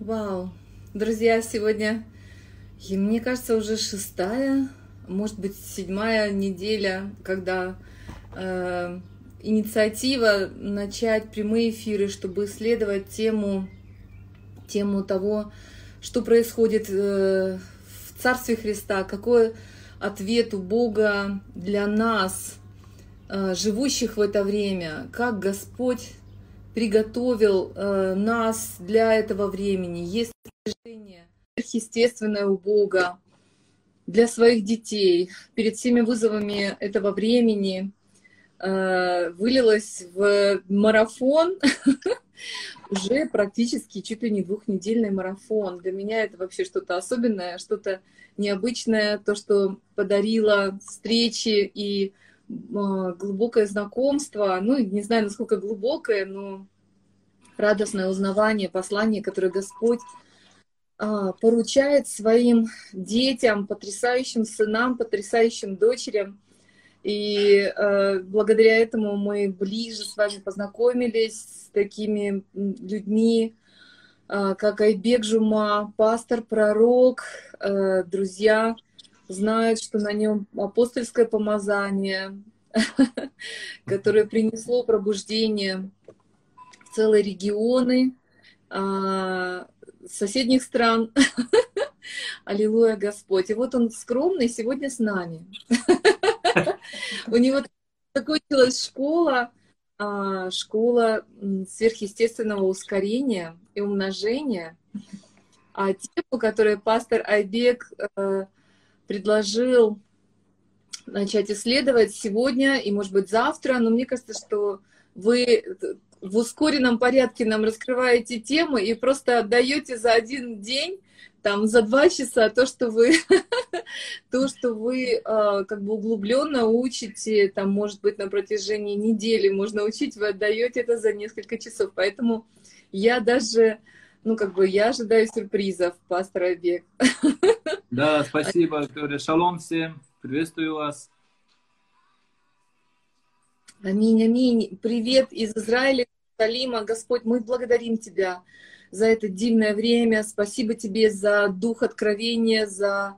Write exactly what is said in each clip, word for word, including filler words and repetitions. Вау! Друзья, сегодня, и мне кажется, уже шестая, может быть, седьмая неделя, когда э, инициатива начать прямые эфиры, чтобы исследовать тему, тему того, что происходит э, в Царстве Христа, какой ответ у Бога для нас, э, живущих в это время, как Господь приготовил э, нас для этого времени. Есть движение сверхъестественное у Бога для своих детей. Перед всеми вызовами этого времени э, вылилось в марафон, уже практически чуть ли не двухнедельный марафон. Для меня это вообще что-то особенное, что-то необычное, то, что подарило встречи и глубокое знакомство, ну, не знаю, насколько глубокое, но радостное узнавание послания, которое Господь а, поручает своим детям, потрясающим сынам, потрясающим дочерям. И а, благодаря этому мы ближе с вами познакомились с такими людьми, а, как Айбек Жума, пастор, пророк, а, друзья, знают, что на нем апостольское помазание, которое принесло пробуждение в целые регионы соседних стран. Аллилуйя, Господь! И вот он скромный сегодня с нами. У него закончилась школа, школа сверхъестественного ускорения и умножения. А тему, которую пастор Айбек предложил начать исследовать сегодня и, может быть, завтра, но мне кажется, что вы в ускоренном порядке нам раскрываете тему и просто отдаете за один день, там, за два часа то, что вы, то, что вы как бы углубленно учите, там, может быть, на протяжении недели можно учить, вы отдаете это за несколько часов, поэтому я даже Ну, как бы я ожидаю сюрпризов, пастор Айбек. Да, спасибо, Виктория. Шалом всем. Приветствую вас. Аминь, аминь. Привет из Израиля, Иерусалима. Господь, мы благодарим Тебя за это дивное время. Спасибо Тебе за дух откровения, за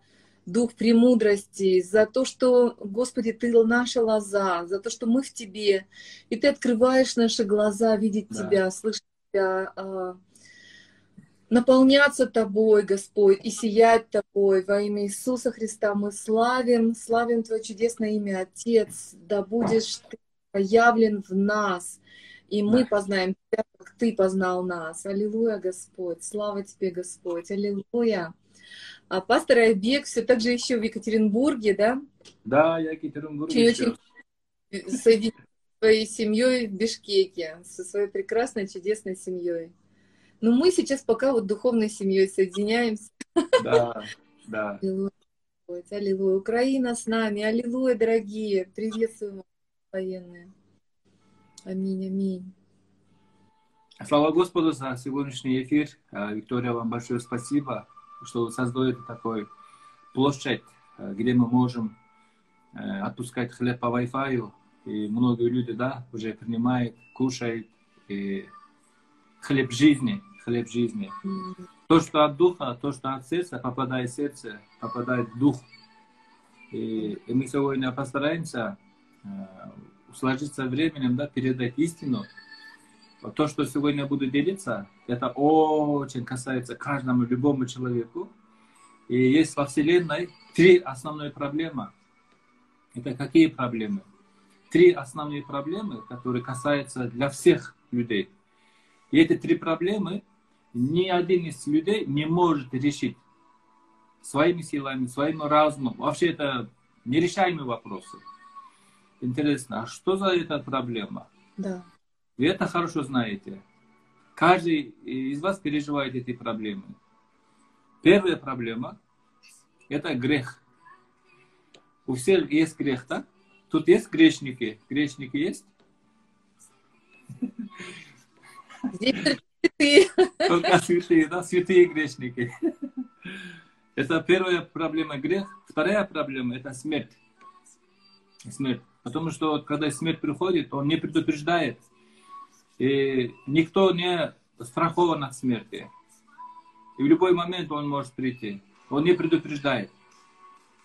дух премудрости, за то, что, Господи, Ты наша лоза, за то, что мы в Тебе. И Ты открываешь наши глаза видеть да. Тебя, слышать Тебя, наполняться Тобой, Господь, и сиять Тобой. Во имя Иисуса Христа мы славим, славим Твое чудесное имя, Отец. Да будешь Ты проявлен в нас, и мы познаем Тебя, как Ты познал нас. Аллилуйя, Господь, слава Тебе, Господь, аллилуйя. А пастор Айбек все так же еще в Екатеринбурге, да? Да, я в Екатеринбурге очень, очень соединен с своей семьей в Бишкеке, со своей прекрасной, чудесной семьей. Но мы сейчас пока вот духовной семьей соединяемся. Да, да. Аллилуйя, аллилуйя. Украина с нами. Аллилуйя, дорогие. Приветствуем вас, военные. Аминь, аминь. Слава Господу за сегодняшний эфир. Виктория, вам большое спасибо, что вы создали такую площадь, где мы можем отпускать хлеб по Wi-Fi. И многие люди, да, уже принимают, кушают. И хлеб жизни. хлеб жизни. То, что от духа, то, что от сердца, попадает в сердце, попадает в дух. И, и мы сегодня постараемся э, усложиться временем, да, передать истину. Вот то, что сегодня буду делиться, это очень касается каждому, любому человеку. И есть во Вселенной три основные проблемы. Это какие проблемы? Три основные проблемы, которые касаются для всех людей. И эти три проблемы ни один из людей не может решить своими силами, своим разумом. Вообще это нерешаемые вопросы. Интересно, а что за эта проблема? Да. Вы это хорошо знаете. Каждый из вас переживает эти проблемы. Первая проблема – это грех. У всех есть грех, да? Тут есть грешники. Грешники есть? Здесь святые. Только святые, да, святые грешники. Это первая проблема — грех. Вторая проблема — это смерть. Смерть. Потому что когда смерть приходит, он не предупреждает. И никто не страхован от смерти. И в любой момент он может прийти. Он не предупреждает.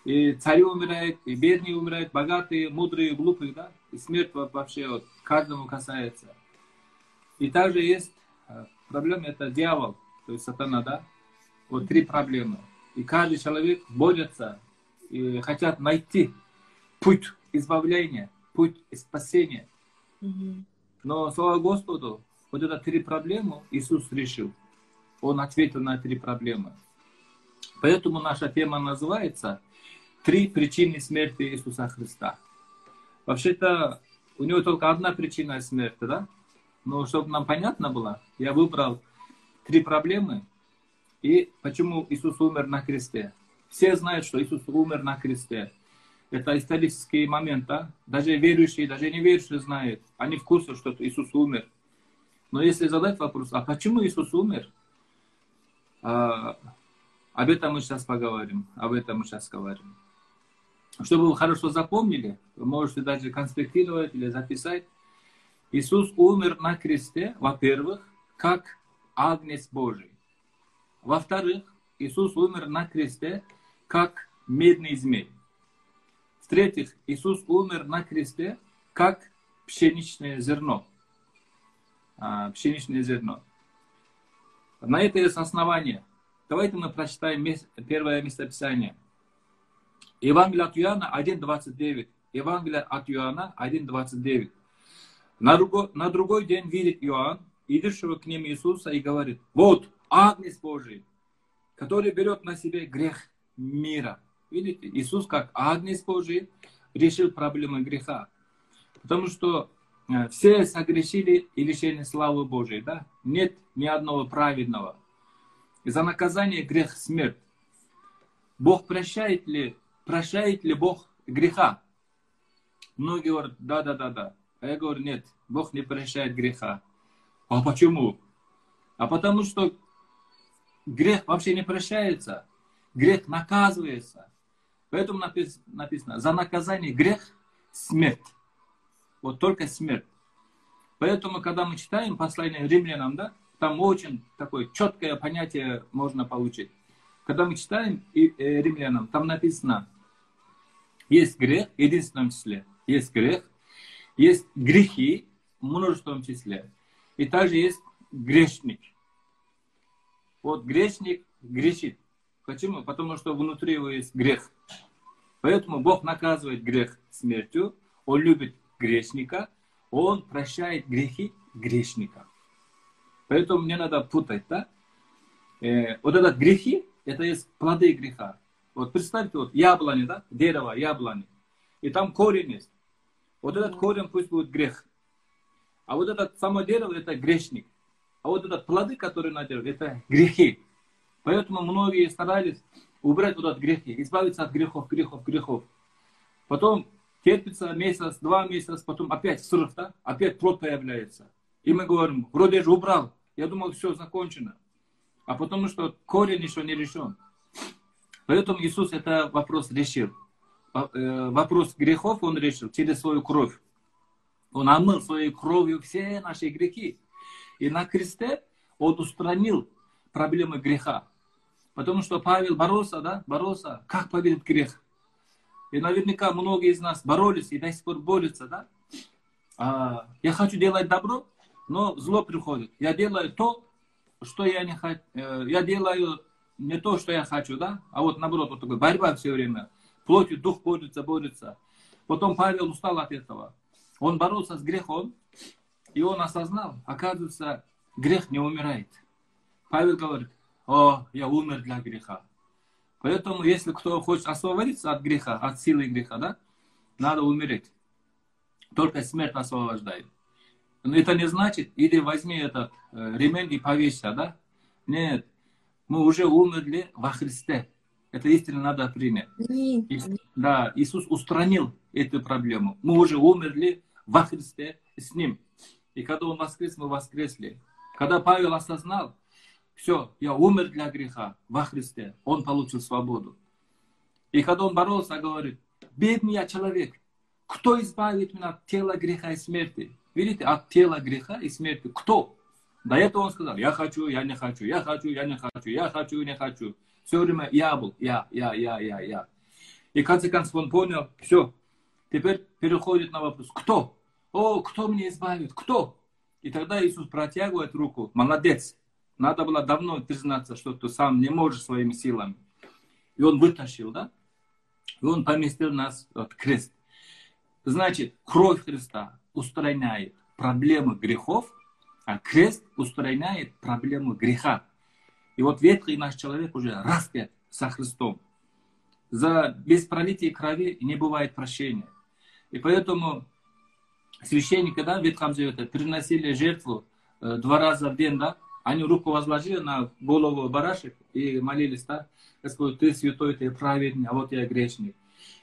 И цари умирают, и бедные умирают, богатые, мудрые, глупые, да? И смерть вообще вот каждому касается. И также есть проблема, это дьявол, то есть сатана, да? Вот три проблемы. И каждый человек борется и хотят найти путь избавления, путь спасения. Mm-hmm. Но, слава Господу, вот это три проблемы Иисус решил. Он ответил на три проблемы. Поэтому наша тема называется «Три причины смерти Иисуса Христа». Вообще-то у него только одна причина смерти, да? Но чтобы нам понятно было, я выбрал три проблемы и почему Иисус умер на кресте. Все знают, что Иисус умер на кресте. Это исторический момент, да? Даже верующие, даже неверующие знают. Они в курсе, что Иисус умер. Но если задать вопрос, а почему Иисус умер? А, об этом мы сейчас поговорим. Об этом мы сейчас говорим. Чтобы вы хорошо запомнили, вы можете даже конспектировать или записать. Иисус умер на кресте, во-первых, как Агнец Божий. Во-вторых, Иисус умер на кресте, как медный змей. В-третьих, Иисус умер на кресте, как пшеничное зерно. А, пшеничное зерно. На это есть основание. Давайте мы прочитаем мест, первое местописание. Евангелие от Иоанна один двадцать девять. Евангелие от Иоанна один двадцать девять. На другой, на другой день видит Иоанн, идущего к ним Иисуса, и говорит: «Вот Агнец Божий, который берет на себе грех мира». Видите, Иисус как Агнец Божий решил проблему греха. Потому что все согрешили и лишены славы Божией, да? Нет ни одного праведного. И за наказание грех смерть. Бог прощает ли, прощает ли Бог греха? Многие говорят, да, да, да, да. А я говорю, нет, Бог не прощает греха. А почему? А потому что грех вообще не прощается. Грех наказывается. Поэтому напис- написано, за наказание грех смерть. Вот только смерть. Поэтому, когда мы читаем послание римлянам, да, там очень такое четкое понятие можно получить. Когда мы читаем и, э, римлянам, там написано, есть грех в единственном числе, есть грех, есть грехи в множественном числе, и также есть грешник. Вот грешник грешит. Почему? Потому что внутри его есть грех. Поэтому Бог наказывает грех смертью, Он любит грешника, Он прощает грехи грешника. Поэтому мне надо путать, да? Э, вот этот грехи, это есть плоды греха. Вот представьте, вот яблони, да? Дерево, яблони. И там корень есть. Вот этот корень пусть будет грех. А вот это само дерево, это грешник. А вот этот плоды, которые на дереве, это грехи. Поэтому многие старались убрать вот от грехи, избавиться от грехов, грехов, грехов. Потом терпится месяц, два месяца, потом опять срыв, да? Опять плод появляется. И мы говорим, вроде же убрал, я думал, все закончено. А потому что корень еще не решен. Поэтому Иисус этот вопрос решил. Вопрос грехов Он решил через свою кровь. Он омыл своей кровью все наши грехи. И на кресте Он устранил проблемы греха. Потому что Павел боролся, да, боролся, как победить грех. И наверняка многие из нас боролись и до сих пор борются, да. А, я хочу делать добро, но зло приходит. Я делаю то, что я не хочу. Я делаю не то, что я хочу, да. А вот наоборот, вот такая борьба все время. Плоть и дух борются, борются. Потом Павел устал от этого. Он боролся с грехом, и он осознал, оказывается, грех не умирает. Павел говорит, о, я умер для греха. Поэтому, если кто хочет освободиться от греха, от силы греха, да, надо умереть. Только смерть освобождает. Но это не значит, или возьми этот ремень и повесься, да? Нет, мы уже умерли во Христе. Это истинно надо принять. И, да, Иисус устранил эту проблему. Мы уже умерли во Христе с Ним. И когда Он воскрес, мы воскресли. Когда Павел осознал, все, я умер для греха во Христе. Он получил свободу. И когда он боролся, говорит, бедный я человек, кто избавит меня от тела греха и смерти? Видите, от тела греха и смерти. Кто? До этого он сказал, я хочу, я не хочу, я хочу, я не хочу, я хочу, не хочу. Все время я был, я, я, я, я, я. И в конце концов он понял, все. Теперь переходит на вопрос, кто? О, кто меня избавит? Кто? И тогда Иисус протягивает руку. Молодец. Надо было давно признаться, что ты сам не можешь своими силами. И он вытащил, да? И он поместил нас в крест. Значит, кровь Христа устраняет проблемы грехов, а крест устраняет проблему греха. И вот ветхий наш человек уже распят со Христом. За без пролития крови не бывает прощения. И поэтому священники, да, в Ветхом Завете приносили жертву э, два раза в день, да? Они руку возложили на голову барашек и молились, да? Господь, ты святой, ты праведный, а вот я грешник.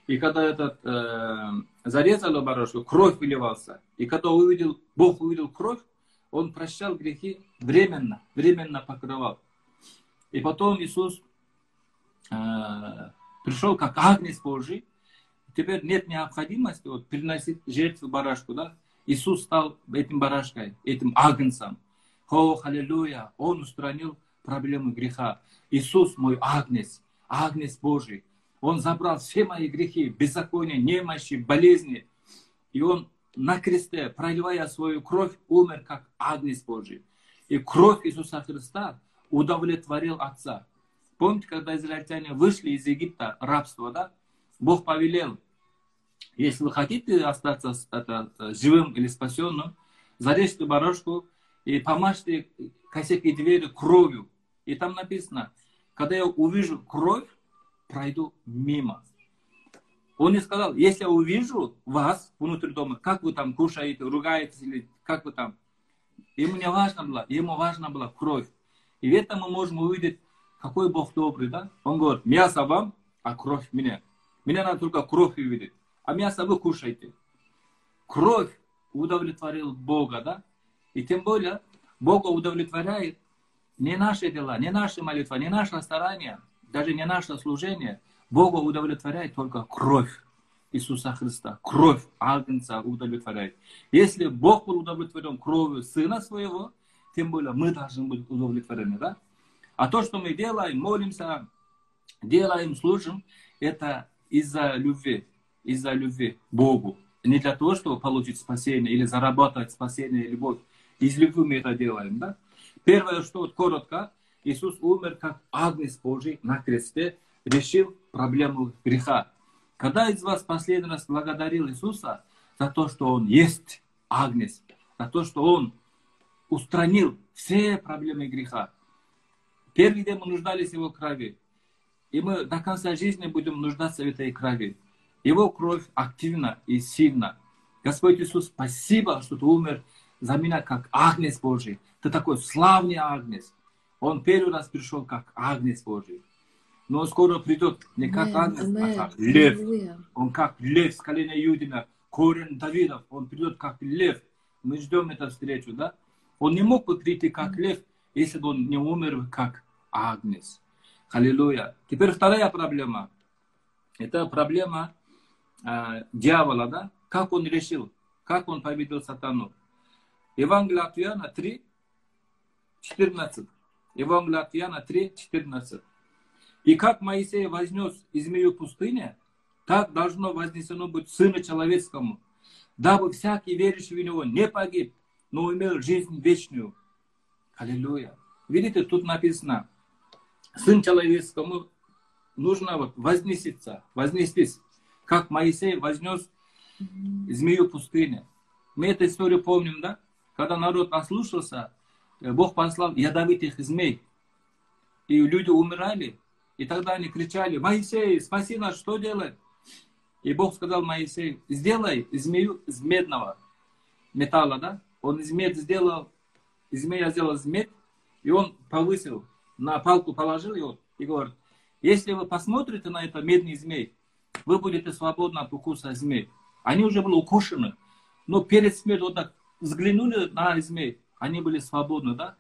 И когда этот э, зарезал барашку, кровь выливался. И когда увидел, Бог увидел кровь, он прощал грехи временно, временно покрывал. И потом Иисус э, пришел как агнец Божий. Теперь нет необходимости вот, приносить жертву барашку, да? Иисус стал этим барашкой, этим агнцем. О, аллилуйя! Он устранил проблему греха. Иисус мой агнец, агнец Божий. Он забрал все мои грехи, беззакония, немощи, болезни. И он на кресте, проливая свою кровь, умер как агнец Божий. И кровь Иисуса Христа удовлетворил Отца. Помните, когда израильтяне вышли из Египта, рабство, да? Бог повелел, если вы хотите остаться это, живым или спасенным, зарежьте барашку и помажьте косяки двери кровью. И там написано, когда я увижу кровь, пройду мимо. Он не сказал, если я увижу вас внутри дома, как вы там кушаете, ругаетесь, или как вы там. Ему не важно было, ему важно была кровь. И в этом мы можем увидеть, какой Бог добрый, да? Он говорит, мясо вам, а кровь мне. Меня надо только кровь увидеть, а мясо вы кушаете. Кровь удовлетворил Бога, да? И тем более, Бога удовлетворяет не наши дела, не наши молитвы, не наше старание, даже не наше служение. Бога удовлетворяет только кровь Иисуса Христа. Кровь Агнца удовлетворяет. Если Бог был удовлетворен кровью Сына Своего, тем более мы должны быть удовлетворены, да? А то, что мы делаем, молимся, делаем, служим, это из-за любви, из-за любви Богу. Не для того, чтобы получить спасение или зарабатывать спасение, любовь. Из любви мы это делаем, да? Первое, что вот, коротко, Иисус умер как агнец Божий на кресте, решил проблему греха. Когда из вас последний раз благодарил Иисуса за то, что Он есть агнец, за то, что Он устранил все проблемы греха? Первый день мы нуждались в Его крови. И мы до конца жизни будем нуждаться в этой крови. Его кровь активна и сильна. Господь Иисус, спасибо, что Ты умер за меня как агнец Божий. Ты такой славный агнец. Он первый раз пришел как агнец Божий. Но он скоро придет не как мэр, агнец, мэр, а как лев. Мэр. Он как лев с колена Юдина, корень Давидов. Он придет как лев. Мы ждем эту встречу, да? Он не мог бы прийти как лев, если бы он не умер как агнец. Аллилуйя. Теперь вторая проблема. Это проблема э, дьявола, да? Как он решил? Как он победил сатану? Евангелие от Иоанна три, четырнадцать. Евангелие от Иоанна три, четырнадцать. И как Моисей вознес змею пустыни, так должно вознесено быть Сыну Человеческому, дабы всякий верующий в Него не погиб, но имел жизнь вечную. Аллилуйя. Видите, тут написано, Сын Человеческому нужно вот вознестись, вознестись, как Моисей вознес змею пустыни. Мы эту историю помним, да? Когда народ ослушался, Бог послал ядовитых змей, и люди умирали. И тогда они кричали, Моисей, спаси нас, что делать? И Бог сказал Моисею, сделай змею из медного металла, да? Он из медь сделал, змея сделал из медь, и он повысил, на палку положил его и говорит, если вы посмотрите на это медный змей, вы будете свободны от укуса змей. Они уже были укушены, но перед смертью вот так взглянули на змей, они были свободны, да?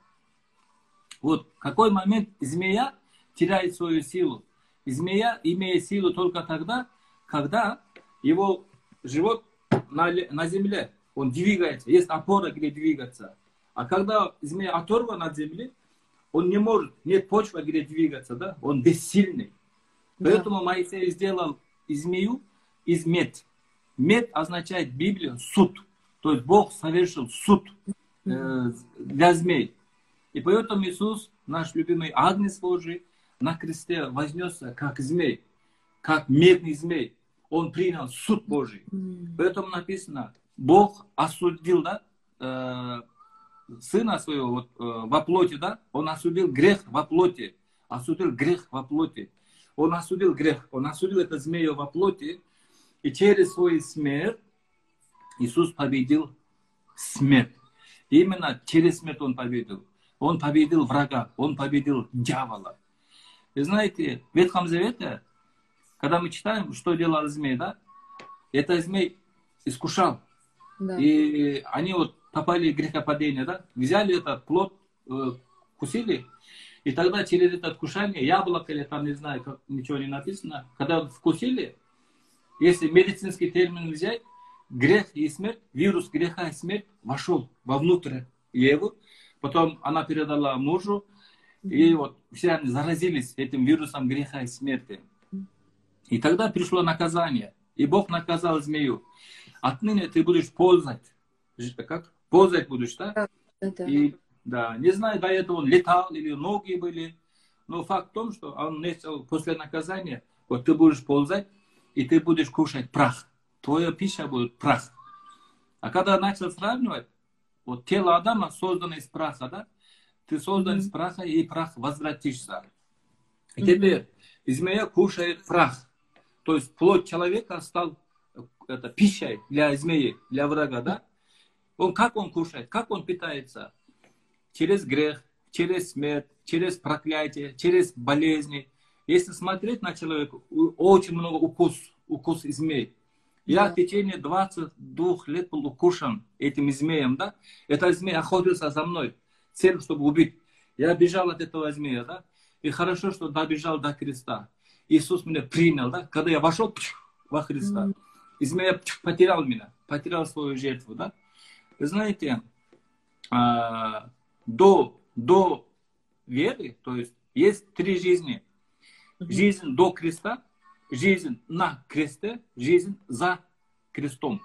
Вот, в какой момент змея теряет свою силу. Змея имеет силу только тогда, когда его живот на, на земле, он двигается, есть опора, где двигаться. А когда змея оторван от земли, он не может, нет почвы, где двигаться, да? Он бессильный. Да. Поэтому Моисей сделал змею из мед. Мед означает в Библии суд. То есть Бог совершил суд э, для змей. И поэтому Иисус, наш любимый Агнец Божий, на кресте вознесся как змей, как медный змей. Он принял суд Божий. Mm. Поэтому написано, Бог осудил, да, э, Сына Своего вот, э, во плоти, да, Он осудил грех во плоти, осудил грех во плоти. Он осудил грех, Он осудил эту змею во плоти, и через свою смерть Иисус победил смерть. И именно через смерть Он победил. Он победил врага, Он победил дьявола. И знаете, в Ветхом Завете, когда мы читаем, что делал змей, да? Это змей искушал. Да. И они вот попали в грехопадение, да? Взяли этот плод, кусили, и тогда через это откушение, яблоко или там, не знаю, как, ничего не написано, когда вкусили, если медицинский термин взять, грех и смерть, вирус греха и смерть вошел вовнутрь Евы, потом она передала мужу, и вот все они заразились этим вирусом греха и смерти. И тогда пришло наказание, и Бог наказал змею. Отныне ты будешь ползать. Как? Ползать будешь, да? Да. И, да. Не знаю, до этого он летал, или ноги были. Но факт в том, что он после наказания, вот ты будешь ползать, и ты будешь кушать прах. Твоя пища будет прах. А когда начал сравнивать, вот тело Адама создано из праха, да? Ты создан из праха, и прах возвратишься. И теперь змея кушает прах. То есть плоть человека стал это, пищей для змеи, для врага, да? Он, как он кушает, как он питается? Через грех, через смерть, через проклятие, через болезни. Если смотреть на человека, очень много укус, укус змей. Я да. в течение двадцати двух лет был укушен этим змеем, да? Этот змей охотился за мной, цель, чтобы убить. Я бежал от этого змея, да? И хорошо, что добежал до креста. Иисус меня принял, да? Когда я вошел пш, во Христа, и змея пш, потерял меня, потерял свою жертву, да? Вы знаете, а, до, до веры, то есть, есть три жизни. Жизнь до креста, жизнь на кресте, жизнь за крестом.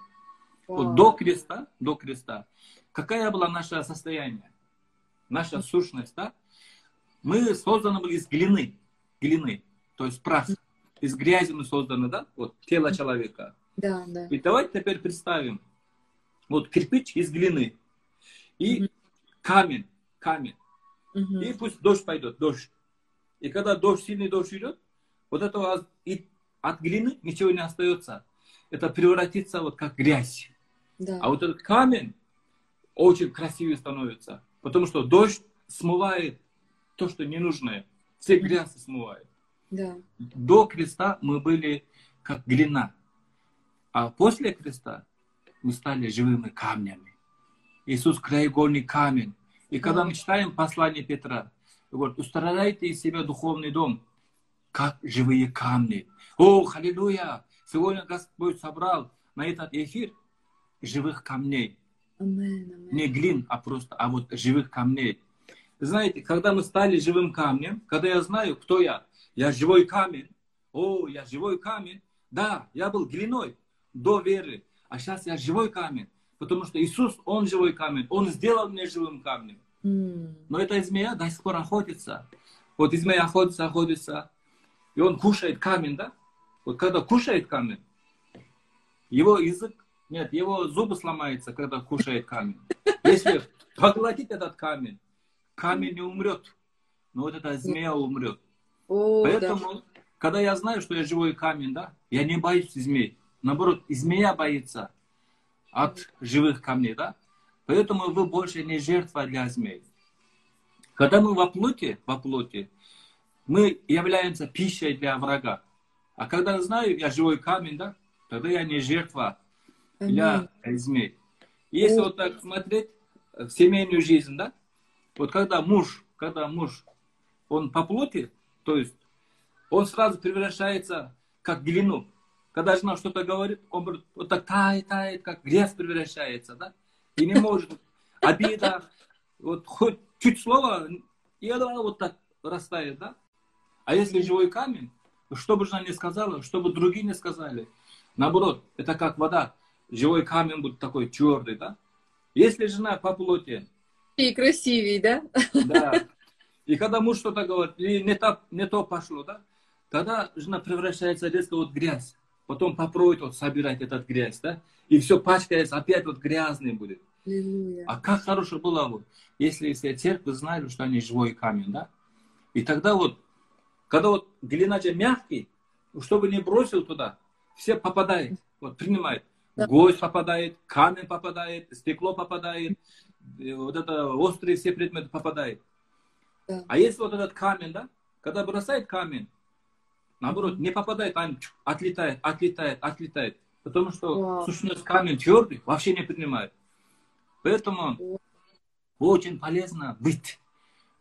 Вот до креста, до креста. Какая была наше состояние? Наша сущность, да? Мы созданы были из глины, глины, то есть прах. Из грязи мы созданы, да? Вот тело человека. Да, да. И давайте теперь представим. Вот кирпич из глины. И mm-hmm. камень, камень. Mm-hmm. И пусть дождь пойдет, дождь. И когда дождь, сильный дождь идет, вот этого и от глины ничего не остается. Это превратится вот как грязь. Да. А вот этот камень очень красивый становится. Потому что дождь смывает то, что ненужное. Все грязь смывает. Да. До креста мы были как глина. А после креста мы стали живыми камнями. Иисус краеугольный камень. И когда да. мы читаем послание Петра, говорит, устраняйте из себя духовный дом, как живые камни. О, аллилуйя! Сегодня Господь собрал на этот эфир живых камней. Не глин, а просто, а вот живых камней. Знаете, когда мы стали живым камнем, когда я знаю, кто я, я живой камень, о, я живой камень, да, я был глиной до веры, а сейчас я живой камень, потому что Иисус, Он живой камень, Он сделал меня живым камнем. Но эта змея до сих пор охотится. Вот змея охотится, охотится, и он кушает камень, да? Вот когда кушает камень, его язык, нет, его зубы сломаются, когда кушает камень. Если поглотить этот камень, камень не умрет, но вот эта змея умрет. О, поэтому, да. когда я знаю, что я живой камень, да, я не боюсь змей. Наоборот, змея боится от живых камней, да? Поэтому вы больше не жертва для змей. Когда мы во плоти, во плоти, мы являемся пищей для врага. А когда знаю, я живой камень, да, тогда я не жертва для змей. Если вот так смотреть в семейную жизнь, да, вот когда муж, когда муж, он по плоти, то есть он сразу превращается как глину. Когда жена что-то говорит, он вот так тает, тает, как грязь превращается, да. И не может. Обида, вот хоть чуть слово, и она вот так растает, да? А если живой камень, что бы жена ни сказала, что бы другие не сказали, наоборот, это как вода. Живой камень будет такой твердый, да? Если жена по плоти... И красивее, да? Да. И когда муж что-то говорит, и не то, не то пошло, да? Тогда жена превращается резко вот в грязь. Потом попробует вот собирать этот грязь, да? И все пачкается, опять вот грязный будет. Mm-hmm. А как хорошо было вот, если, если церковь знали, что они живой камень, да? И тогда вот, когда вот глина же мягкий, чтобы не бросил туда, все попадает, вот принимает. Гвоздь попадает, камень попадает, стекло попадает, вот это острые все предметы попадают. Да. А если вот этот камень, да, когда бросает камень, наоборот, не попадает, а отлетает, отлетает, отлетает. Потому что сущность камень твердый, вообще не принимает. Поэтому очень полезно быть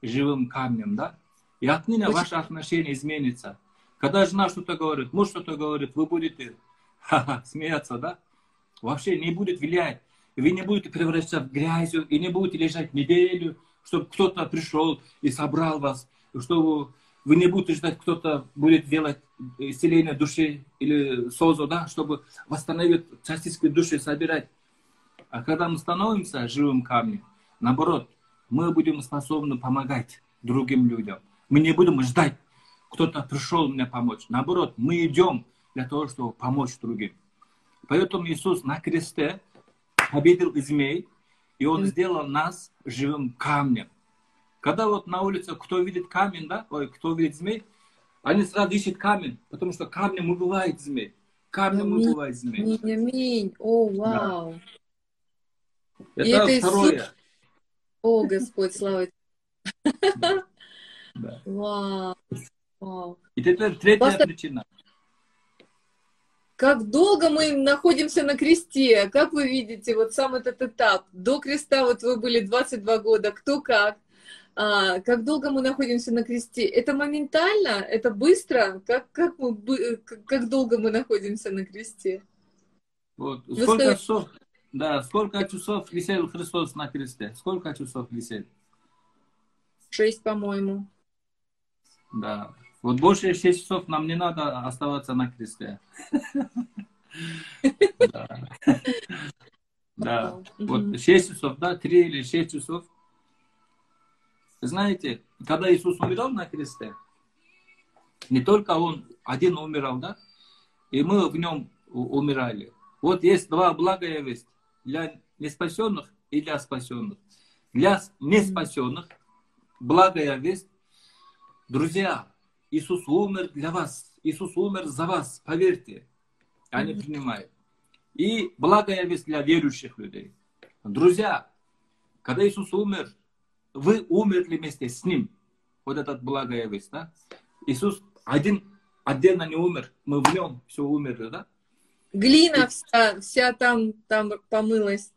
живым камнем, да. И отныне очень... ваше отношение изменится. Когда жена что-то говорит, муж что-то говорит, вы будете ха-ха, смеяться, да. Вообще не будет влиять. Вы не будете превращаться в грязь, и не будете лежать неделю, чтобы кто-то пришел и собрал вас, чтобы вы не будете ждать, кто-то будет делать исцеление души или созу, да, чтобы восстановить частички души, собирать. А когда мы становимся живым камнем, наоборот, мы будем способны помогать другим людям. Мы не будем ждать, кто-то пришел мне помочь. Наоборот, мы идем для того, чтобы помочь другим. Поэтому Иисус на кресте победил змей, и Он сделал нас живым камнем. Когда вот на улице кто видит камень, да, ой, кто видит змей, они сразу ищут камень, потому что камнем убивает змей. Камнем аминь, убивает змей. Аминь, аминь. О, вау. Да. Это, это второе. Иисус... О, Господь, слава Тебе. Да. Вау. Вау. И теперь третья Пастор... причина. Как долго мы находимся на кресте? Как вы видите, вот сам этот этап? До креста вот вы были двадцать два года, кто как? А, как долго мы находимся на кресте? Это моментально? Это быстро? Как, как, мы, как, как долго мы находимся на кресте? Вот. Сколько, часов, да, сколько часов висел Христос на кресте? Сколько часов висел? Шесть, по-моему. Да. Вот больше шести часов нам не надо оставаться на кресте. Да. Вот шесть часов, да, три или шесть часов. Знаете, когда Иисус умирал на кресте, не только Он один умирал, да, и мы в Нем умирали. Вот есть два блага и весть. Для неспасенных и для спасенных. Для неспасенных благая весть. Друзья, Иисус умер для вас. Иисус умер за вас. Поверьте. Они mm-hmm. принимают. И благая весть для верующих людей. Друзья, когда Иисус умер, вы умерли вместе с Ним. Вот эта благая весть. Да? Иисус один отдельно не умер. Мы в Нем все умерли. Да? Глина и... вся, вся там, там помылась.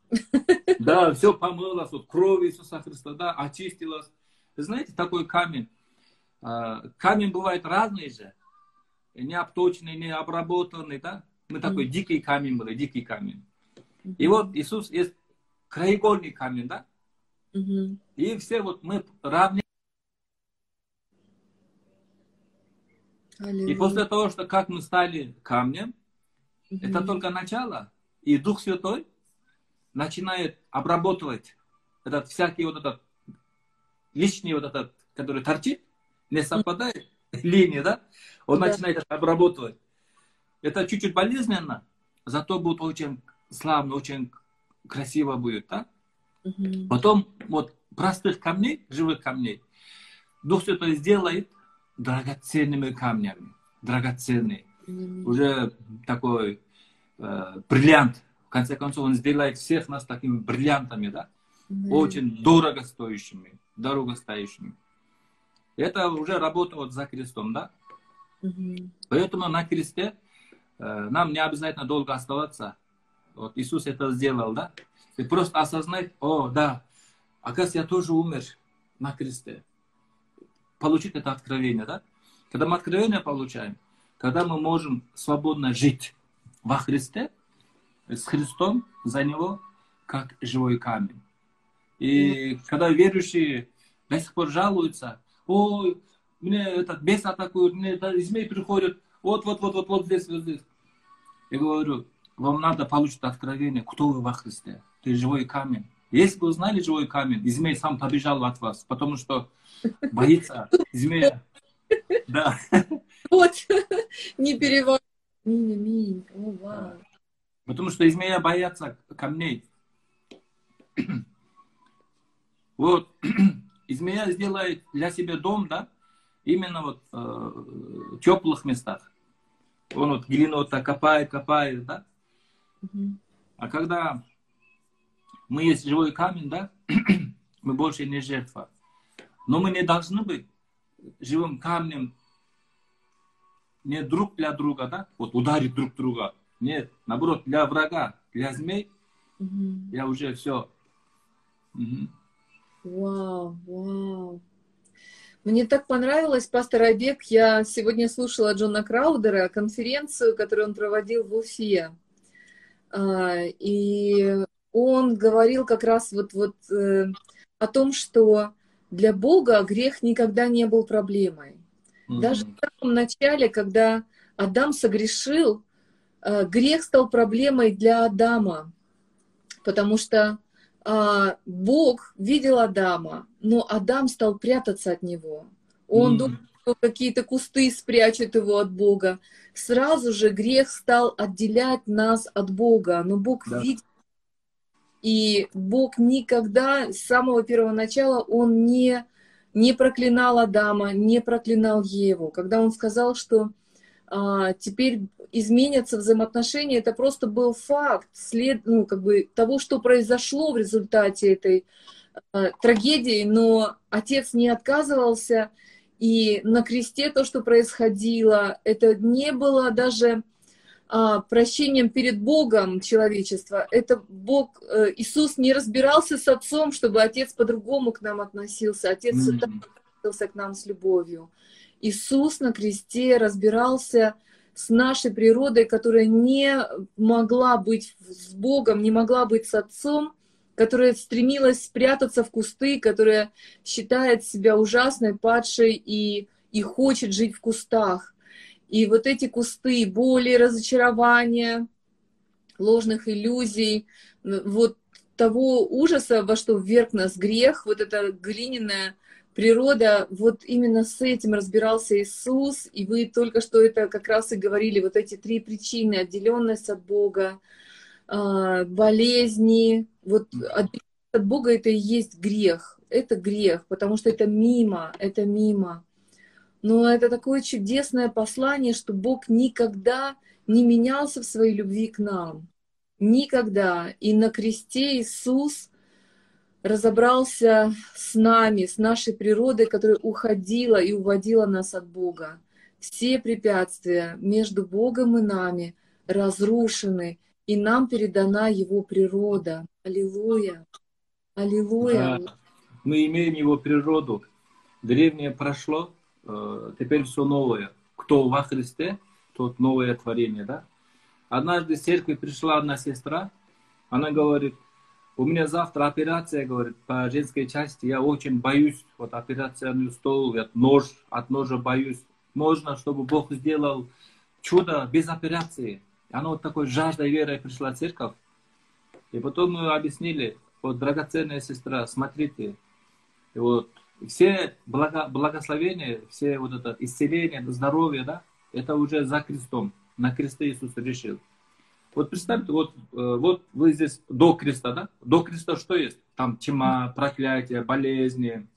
Да, все помылось. Вот кровь Иисуса Христа, да, очистилась. Знаете, такой камень. Камень бывает разный же, не обточенный, не обработанный, да? Мы такой mm-hmm. дикий камень были, дикий камень. Mm-hmm. И вот Иисус есть краеугольный камень, да? Mm-hmm. И все вот мы равны. Аллилуйя. И после того, что как мы стали камнем, mm-hmm. это только начало. И Дух Святой начинает обработывать этот всякий вот этот лишний вот этот, который торчит, не совпадает линии, да? Он да. начинает это обработывать. Это чуть-чуть болезненно, зато будет очень славно, очень красиво будет, да? Угу. Потом вот простых камней, живых камней, Дух Святой сделает драгоценными камнями. Драгоценный. Угу. Уже такой э, бриллиант. В конце концов, Он сделает всех нас такими бриллиантами, да? Угу. Очень дорогостоящими, дорогостоящими. Это уже работа вот за крестом, да? Mm-hmm. Поэтому на кресте э, нам не обязательно долго оставаться. Вот Иисус это сделал, да? И просто осознать, о, да, оказывается, я тоже умер на кресте. Получить это откровение, да? Когда мы откровение получаем, когда мы можем свободно жить во Христе, с Христом, за Него, как живой камень. И когда верующие до сих пор жалуются, о, мне этот бес атакует, мне змей приходит, вот-вот-вот-вот вот здесь, вот здесь. Я говорю, вам надо получить откровение, кто вы во Христе, ты живой камень. Если бы узнали живой камень, змей сам побежал от вас, потому что боится змея. Да. Вот, не перевод. Минь-минь. О, вау. Потому что змея боятся камней. Вот. Змея сделает для себя дом, да, именно вот э, в теплых местах. Он вот глину вот так копает, копает, да. Угу. А когда мы есть живой камень, да, мы больше не жертва. Но мы не должны быть живым камнем не друг для друга, да, вот ударить друг друга. Нет, наоборот, для врага, для змей, угу. Я уже все. Угу. Вау, вау. Мне так понравилось, пастор Айбек, я сегодня слушала Джона Краудера, конференцию, которую он проводил в Уфе. И он говорил как раз вот, вот о том, что для Бога грех никогда не был проблемой. Mm-hmm. Даже в самом начале, когда Адам согрешил, грех стал проблемой для Адама, потому что Бог видел Адама, но Адам стал прятаться от него. Он mm. думал, что какие-то кусты спрячут его от Бога. Сразу же грех стал отделять нас от Бога. Но Бог да. видел. И Бог никогда, с самого первого начала, Он не, не проклинал Адама, не проклинал Еву. Когда Он сказал, что а, теперь изменятся взаимоотношения, это просто был факт след, ну, как бы, того, что произошло в результате этой э, трагедии, но отец не отказывался, и на кресте то, что происходило, это не было даже э, прощением перед Богом человечества. Это Бог, э, Иисус не разбирался с отцом, чтобы отец по-другому к нам относился, отец mm-hmm. всегда относился к нам с любовью. Иисус на кресте разбирался с нашей природой, которая не могла быть с Богом, не могла быть с Отцом, которая стремилась спрятаться в кусты, которая считает себя ужасной, падшей и, и хочет жить в кустах. И вот эти кусты боли, разочарования, ложных иллюзий, вот того ужаса, во что вверг нас грех, вот эта глиняная природа, вот именно с этим разбирался Иисус, и вы только что это как раз и говорили, вот эти три причины: отделенность от Бога, болезни, вот отделенность от Бога — это и есть грех, это грех, потому что это мимо, это мимо. Но это такое чудесное послание, что Бог никогда не менялся в своей любви к нам, никогда, и на кресте Иисус разобрался с нами, с нашей природой, которая уходила и уводила нас от Бога. Все препятствия между Богом и нами разрушены, и нам передана Его природа. Аллилуйя! Аллилуйя! Да. Мы имеем Его природу. Древнее прошло, теперь все новое. Кто во Христе, тот новое творение. Да? Однажды в церковь пришла одна сестра, она говорит: у меня завтра операция, говорит, по женской части. Я очень боюсь. Вот операционный стол, я нож, от ножа боюсь. Можно, чтобы Бог сделал чудо без операции. Она вот такой жаждой верой пришла в церковь. И потом мы объяснили: вот, драгоценная сестра, смотрите, и вот все благо, благословения, все вот это исцеление, здоровье, да, это уже за крестом. На кресте Иисус решил. Вот представьте, вот, вот вы здесь до креста, да? До креста что есть? Там тьма, проклятие, болезни,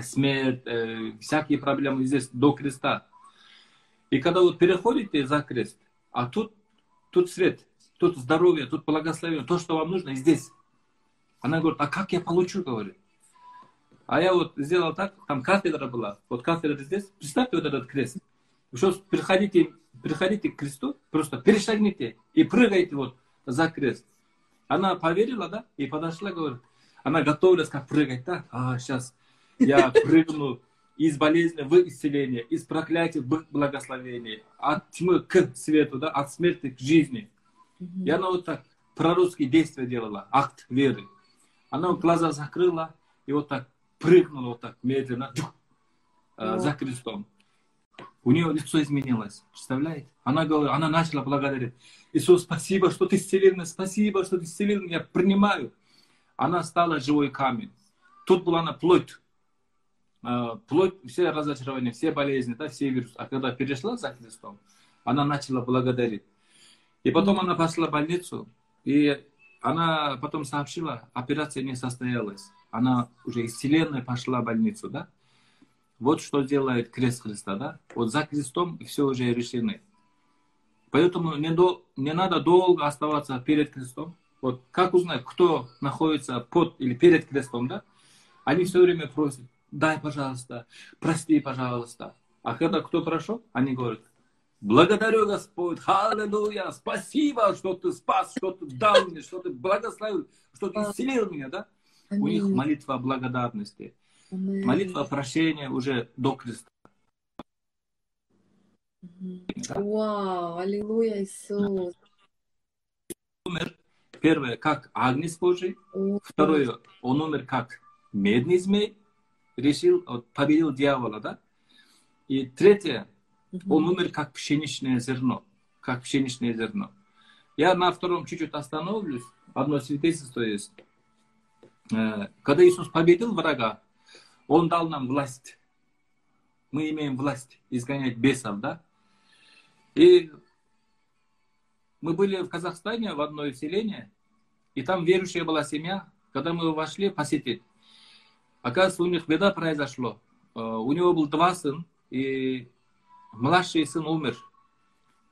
смерть, э, всякие проблемы здесь до креста. И когда вы переходите за крест, а тут, тут свет, тут здоровье, тут благословение, то, что вам нужно, здесь. Она говорит: а как я получу, говорит. А я вот сделал так, там кафедра была, вот кафедра здесь, представьте вот этот крест. Что приходите, приходите к кресту, просто перешагните и прыгайте вот за крест. Она поверила, да, и подошла, говорит, она готовилась как прыгать, да, а сейчас я прыгну из болезни в исцеление, из проклятия в благословение, от тьмы к свету, да, от смерти к жизни. И она вот так пророческие действия делала, акт веры. Она глаза закрыла и вот так прыгнула, вот так медленно э, за крестом. У нее лицо изменилось, представляете? Она говорила, она начала благодарить. Иисус, спасибо, что ты исцелил меня, спасибо, что ты исцелил меня, принимаю. Она стала живой камень. Тут была она плоть. Плоть, все разочарования, все болезни, да, все вирусы. А когда перешла за Христом, она начала благодарить. И потом она пошла в больницу, и она потом сообщила, операция не состоялась. Она уже исцеленная пошла в больницу, да? Вот что делает крест Христа, да? Вот за крестом все уже решено. Поэтому не, до, не надо долго оставаться перед крестом. Вот как узнать, кто находится под или перед крестом, да? Они все время просят: дай, пожалуйста, прости, пожалуйста. А когда кто прошел, они говорят: благодарю, Господь, аллилуйя, спасибо, что ты спас, что ты дал мне, что ты благословил, что ты исцелил меня, да? Аминь. У них молитва благодарности, Аминь. Молитва прощения уже до креста. Да? Вау, аллилуйя, Иисус. Первое, как агнец Божий. О, второе, он умер как медный змей. Решил, вот, победил дьявола, да? И третье, угу. он умер как пшеничное зерно. Как пшеничное зерно. Я на втором чуть-чуть остановлюсь. Одно свидетельство есть. Когда Иисус победил врага, Он дал нам власть. Мы имеем власть изгонять бесов, да? И мы были в Казахстане, в одном селении, и там верующая была семья. Когда мы вошли посетить, оказывается, у них беда произошла. У него был два сына, и младший сын умер.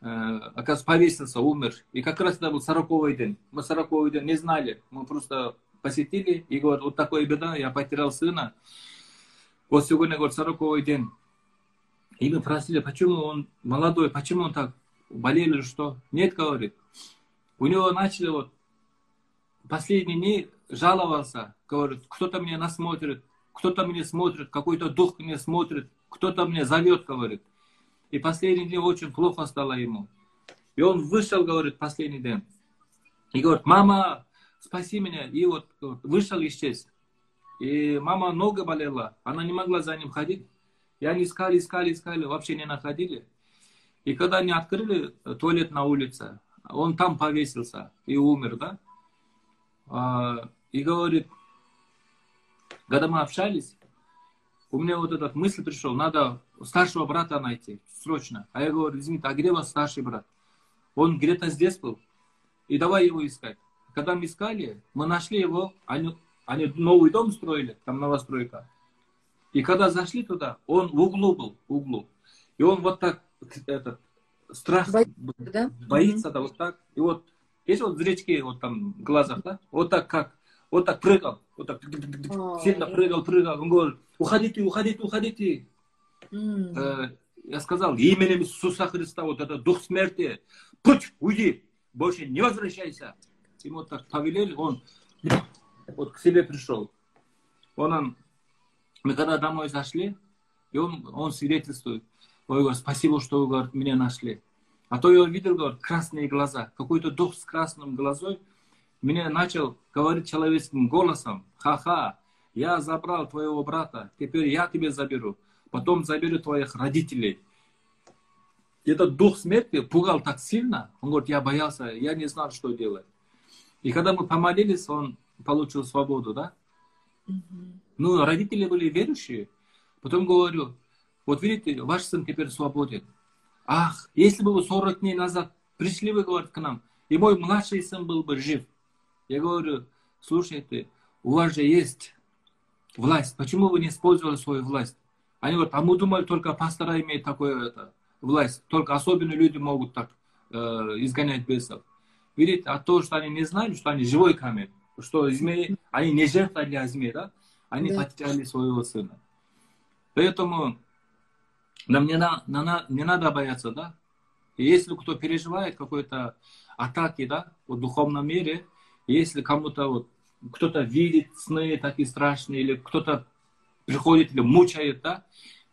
Оказывается, повесился, умер. И как раз это был сороковой день. Мы сороковой день не знали. Мы просто посетили и говорят: вот такая беда, я потерял сына. Вот сегодня, говорит, сороковой день. И мы просили, почему он молодой, почему он так болел, что? Нет, говорит. У него начали вот последние дни жаловался, говорит, кто-то меня насмотрит, кто-то меня смотрит, какой-то дух меня смотрит, кто-то меня зовет, говорит. И последний день очень плохо стало ему. И он вышел, говорит, последний день. И говорит: мама, спаси меня. И вот вышел, исчез. И мама много болела, она не могла за ним ходить. И они искали, искали, искали, вообще не находили. И когда они открыли туалет на улице, он там повесился и умер, да? И говорит, когда мы общались, у меня вот этот мысль пришел, надо старшего брата найти, срочно. А я говорю: извините, а где у вас старший брат? Он где-то здесь был, и давай его искать. Когда мы искали, мы нашли его, они, они новый дом строили, там новостройка. И когда зашли туда, он в углу был, в углу. И он вот так, этот, страх боится, да? боится mm-hmm. да, вот так. И вот, есть вот зрячки, вот там, в глазах, да? Вот так как. Вот так прыгал, вот так сильно прыгал, прыгал. Он говорит: уходите, уходите, уходите. Mm. Э, я сказал: именем Иисуса Христа, вот это дух смерти, путь, уйди, больше не возвращайся. Ему вот так повелели, он вот к себе пришел. Он, он, мы когда домой зашли, и он, он свидетельствует: ой, говорит, спасибо, что вы, говорит, меня нашли. А то я увидел, говорит, красные глаза, какой-то дух с красным глазой. Мне начал говорить человеческим голосом: ха-ха, я забрал твоего брата, теперь я тебя заберу, потом заберу твоих родителей. Этот дух смерти пугал так сильно, он говорит: я боялся, я не знал, что делать. И когда мы помолились, он получил свободу, да? Mm-hmm. Ну, родители были верующие. Потом говорю: вот видите, ваш сын теперь свободен. Ах, если бы вы сорок дней назад пришли, вы, говорит, к нам, и мой младший сын был бы жив. Я говорю: слушайте, у вас же есть власть. Почему вы не использовали свою власть? Они говорят: а мы думали, только пастора имеет такую это, власть. Только особенные люди могут так э, изгонять бесов. Видите, а то, что они не знали, что они живой камень, что змеи, они не жертва для змей, да? Они да. потеряли своего сына. Поэтому нам не, на, на, не надо бояться, да? И если кто переживает какой-то атаки, да, в духовном мире, если кому-то вот, кто-то видит сны такие страшные, или кто-то приходит или мучает, да,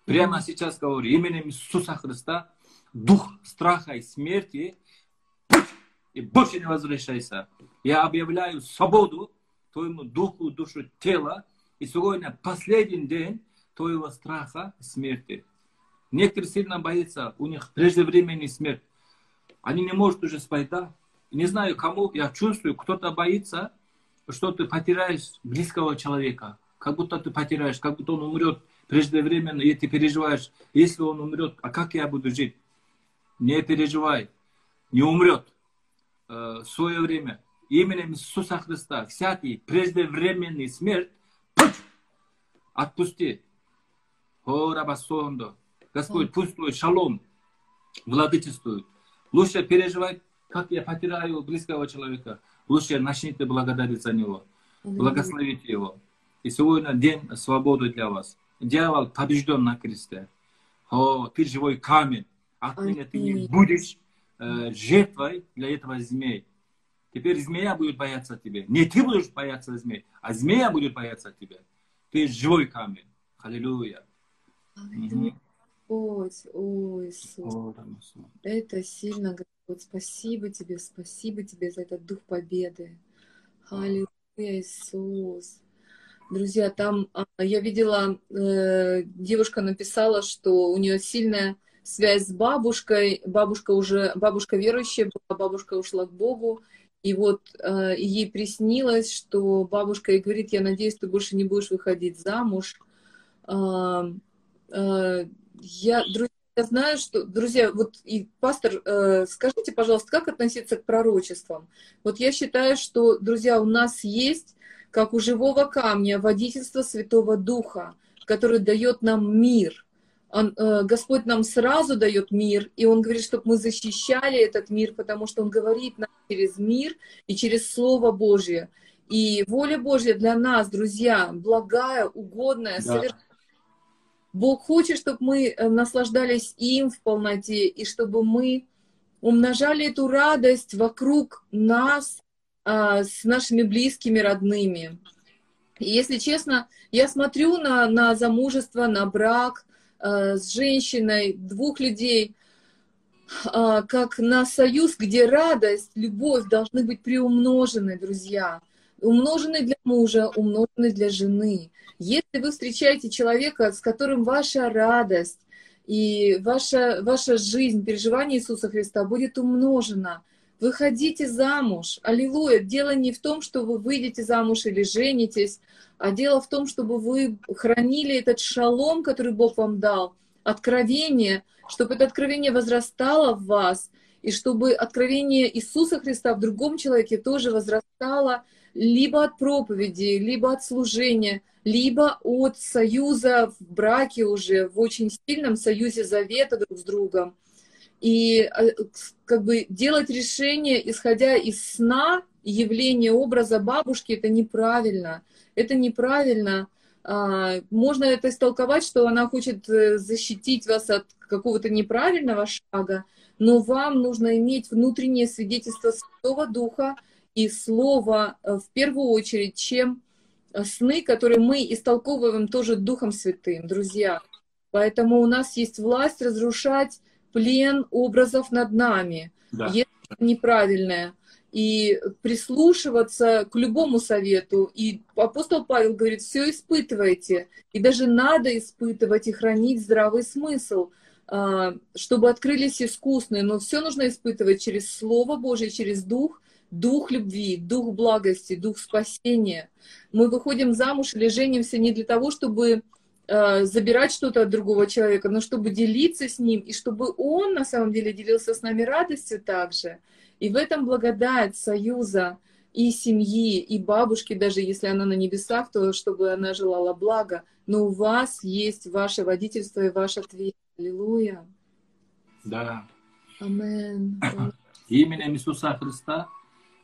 прямо сейчас говорю: именем Иисуса Христа, дух страха и смерти, и больше не возвращайся. Я объявляю свободу твоему духу, душу, тело. И сегодня последний день твоего страха смерти. Некоторые сильно боятся, у них преждевременная смерть. Они не могут уже спать, да? Не знаю, кому я чувствую, кто-то боится, что ты потеряешь близкого человека. Как будто ты потеряешь, как будто он умрет преждевременно, и ты переживаешь, если он умрет, а как я буду жить? Не переживай, не умрет э, в свое время. Именем Иисуса Христа всякий преждевременный смерть отпусти. О, Рабасондо. Господь, пусть твой шалом владычествует. Лучше переживать, как я потеряю близкого человека. Лучше начните благодарить за него. Благословите его. И сегодня день свободы для вас. Дьявол побежден на кресте. О, ты живой камень. Отныне ты не будешь э, жертвой для этого змея. Теперь змея будет бояться тебя. Не ты будешь бояться змея, а змея будет бояться тебя. Ты живой камень. Аллилуйя. Аллилуйя. Угу. Господь, о, Иисус. О, это сильно, Господь. Спасибо тебе, спасибо тебе за этот дух победы. Аллилуйя, Иисус. Друзья, там я видела, э, девушка написала, что у нее сильная связь с бабушкой. Бабушка уже, бабушка верующая была, бабушка ушла к Богу. И вот э, ей приснилось, что бабушка ей говорит: я надеюсь, ты больше не будешь выходить замуж. Э, э, я, друзья, я знаю, что... Друзья, вот и пастор, э, скажите, пожалуйста, как относиться к пророчествам? Вот я считаю, что, друзья, у нас есть, как у живого камня, водительство Святого Духа, который дает нам мир. Он, э, Господь нам сразу дает мир, и Он говорит, чтобы мы защищали этот мир, потому что Он говорит нам через мир и через Слово Божье. И воля Божья для нас, друзья, благая, угодная, да. совершенная. Бог хочет, чтобы мы наслаждались им в полноте, и чтобы мы умножали эту радость вокруг нас, э, с нашими близкими, родными. И если честно, я смотрю на, на замужество, на брак, с женщиной, двух людей, как на союз, где радость, любовь должны быть приумножены, друзья. Умножены для мужа, умножены для жены. Если вы встречаете человека, с которым ваша радость и ваша, ваша жизнь, переживание Иисуса Христа будет умножено, выходите замуж. Аллилуйя! Дело не в том, что вы выйдете замуж или женитесь, а дело в том, чтобы вы хранили этот шалом, который Бог вам дал, откровение, чтобы это откровение возрастало в вас, и чтобы откровение Иисуса Христа в другом человеке тоже возрастало либо от проповеди, либо от служения, либо от союза в браке уже, в очень сильном союзе завета друг с другом. И как бы делать решение, исходя из сна, явления образа бабушки, это неправильно. Это неправильно. Можно это истолковать, что она хочет защитить вас от какого-то неправильного шага, но вам нужно иметь внутреннее свидетельство Святого Духа и Слова в первую очередь, чем сны, которые мы истолковываем тоже Духом Святым, друзья. Поэтому у нас есть власть разрушать плен образов над нами, да. если неправильное, и прислушиваться к любому совету. И апостол Павел говорит: все испытывайте, и даже надо испытывать и хранить здравый смысл, чтобы открылись искусные. Но все нужно испытывать через Слово Божие, через Дух, Дух любви, Дух благости, Дух спасения. Мы выходим замуж или женимся не для того, чтобы забирать что-то от другого человека, но чтобы делиться с ним, и чтобы он на самом деле делился с нами радостью также. И в этом благодать союза и семьи, и бабушки, даже если она на небесах, то чтобы она желала блага. Но у вас есть ваше водительство и ваш ответ. Аллилуйя. Да. Амин. Именем Иисуса Христа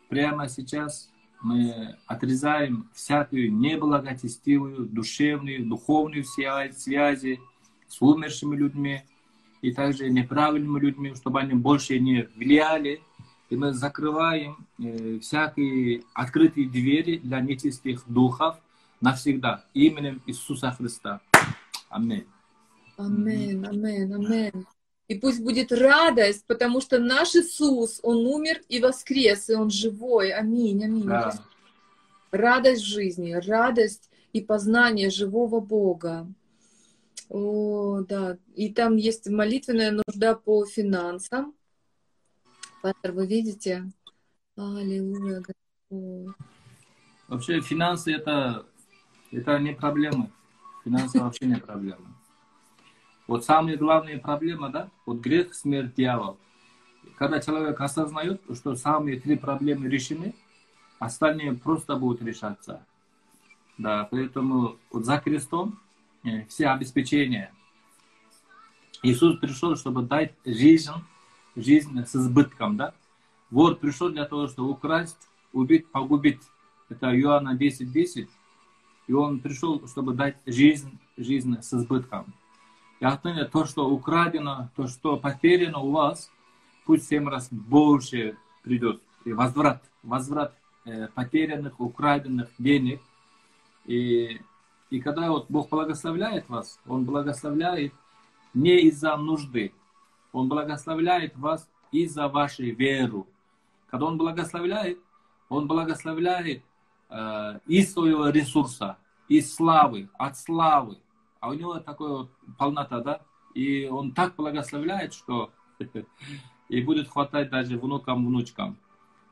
прямо сейчас мы отрезаем всякую неблагочестивую, душевную, духовную связь, связи с умершими людьми и также неправильными людьми, чтобы они больше не влияли. И мы закрываем э, всякие открытые двери для нечистых духов навсегда именем Иисуса Христа. Аминь. Аминь, аминь, аминь. И пусть будет радость, потому что наш Иисус, Он умер и воскрес, и Он живой. Аминь, аминь. Да. радость жизни, радость и познание живого Бога. О, да. И там есть молитвенная нужда по финансам. Пастор, вы видите? Аллилуйя, Господь. Вообще финансы — это, это не проблема. Финансы вообще не проблема. Вот самая главная проблема, да? Вот грех, смерть, дьявол. Когда человек осознает, что самые три проблемы решены, остальные просто будут решаться. Да, поэтому вот за крестом все обеспечения. Иисус пришел, чтобы дать жизнь, жизнь с избытком, да? Вор пришел для того, чтобы украсть, убить, погубить. Это Иоанна десять десять. И он пришел, чтобы дать жизнь, жизнь с избытком. И отныне то, что украдено, то, что потеряно у вас, пусть семь раз больше придет. И возврат, возврат э, потерянных, украденных денег. И, и когда вот Бог благословляет вас, Он благословляет не из-за нужды. Он благословляет вас из-за вашей веры. Когда Он благословляет, Он благословляет э, из своего ресурса, из славы, от славы. А у него такое вот полнота, да? И он так благословляет, что и будет хватать даже внукам, внучкам.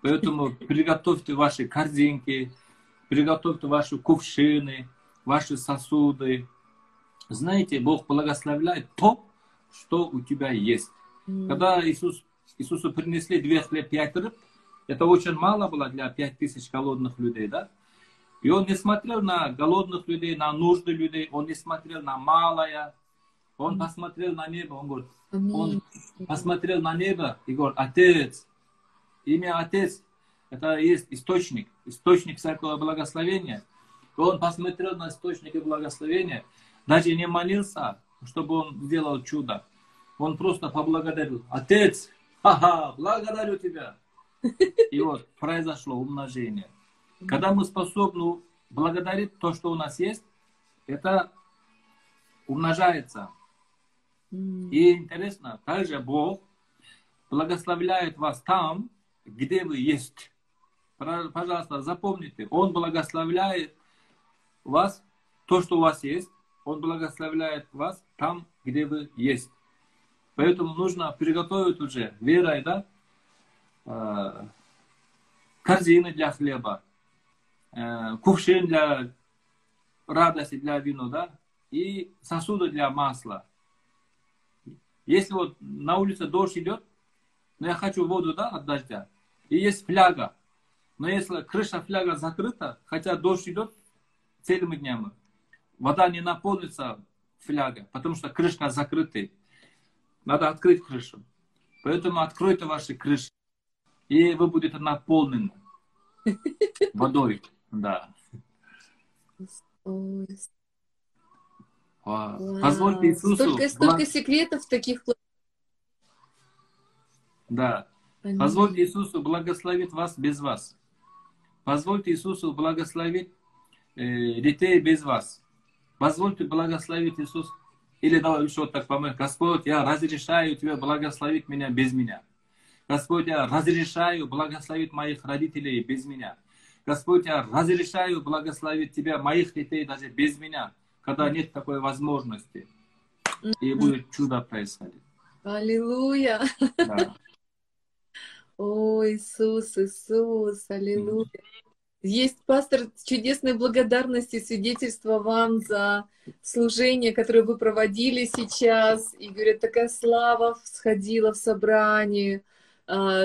Поэтому приготовьте ваши корзинки, приготовьте ваши кувшины, ваши сосуды. Знаете, Бог благословляет то, что у тебя есть. Mm. Когда Иисус, Иисусу принесли две хлеба, пять рыб, это очень мало было для пяти тысяч голодных людей, да? И он не смотрел на голодных людей, на нужды людей, он не смотрел на малое. Он посмотрел на небо, он говорит, он посмотрел на небо и говорит, Отец, имя Отец, это есть источник, источник всякого благословения. И он посмотрел на источники благословения, даже не молился, чтобы он сделал чудо. Он просто поблагодарил, Отец, ха-ха, благодарю тебя. И вот произошло умножение. Когда мы способны благодарить то, что у нас есть, это умножается. И интересно, также Бог благословляет вас там, где вы есть. Пожалуйста, запомните, Он благословляет вас, то, что у вас есть, Он благословляет вас там, где вы есть. Поэтому нужно приготовить уже верой, да, корзины для хлеба, кувшин для радости, для вина, да, и сосуды для масла. Если вот на улице дождь идет, но я хочу воду, да, от дождя, и есть фляга, но если крыша фляга закрыта, хотя дождь идет целыми днями, вода не наполнится фляга, потому что крышка закрыта. Надо открыть крышу. Поэтому откройте ваши крыши, и вы будете наполнены водой. Да. Позвольте Иисусу... Столько, столько благ... секретов таких... Да. Аминь. Позвольте Иисусу благословить вас без вас. Позвольте Иисусу благословить э, детей без вас. Позвольте благословить Иисус. Или давай еще вот так помочь. Господь, я разрешаю Тебе благословить меня без меня. Господь, я разрешаю благословить моих родителей без меня. Господь, я разрешаю благословить Тебя, моих детей даже без меня. Когда нет такой возможности, и будет чудо происходить. Аллилуйя! Да. О, Иисус, Иисус, аллилуйя! Есть, пастор, чудесной благодарности, свидетельства вам за служение, которое вы проводили сейчас. И, говорят, такая слава сходила в собрании,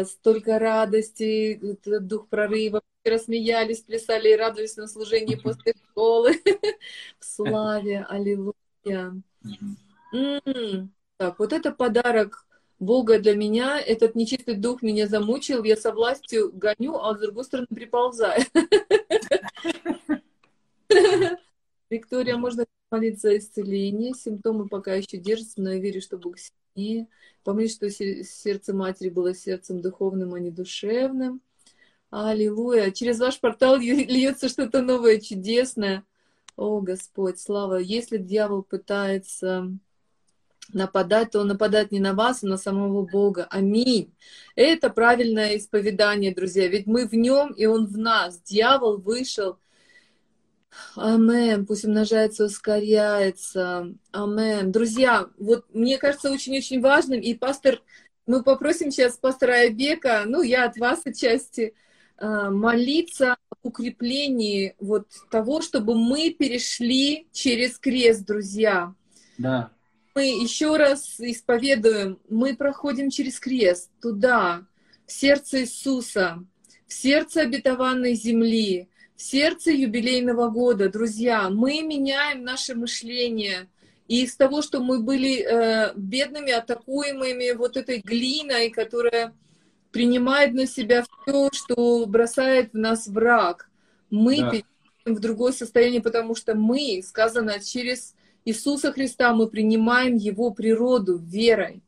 столько радости, дух прорыва. Рассмеялись, плясали и радовались на служении после школы. В славе, аллилуйя. Так, вот это подарок Бога для меня. Этот нечистый дух меня замучил, я со властью гоню, а с другой стороны приползаю. Виктория, можно молиться за исцеление. Симптомы пока еще держатся, но я верю, что Бог сильнее. Помни, что сердце матери было сердцем духовным, а не душевным. Аллилуйя! Через ваш портал льется что-то новое, чудесное. О, Господь, слава! Если дьявол пытается нападать, то он нападает не на вас, а на самого Бога. Аминь! Это правильное исповедание, друзья. Ведь мы в нем, и он в нас. Дьявол вышел Амен, пусть умножается, ускоряется. Амен. Друзья, вот мне кажется очень-очень важным, и пастор, мы попросим сейчас пастора Айбека, ну, я от вас отчасти, молиться об укреплении вот того, чтобы мы перешли через крест, друзья. Да. Мы еще раз исповедуем, мы проходим через крест, туда, в сердце Иисуса, в сердце обетованной земли, в сердце юбилейного года, друзья, мы меняем наше мышление. И из того, что мы были э, бедными, атакуемыми вот этой глиной, которая принимает на себя все, что бросает в нас враг, мы да. переходим в другое состояние, потому что мы, сказано, через Иисуса Христа мы принимаем Его природу верой.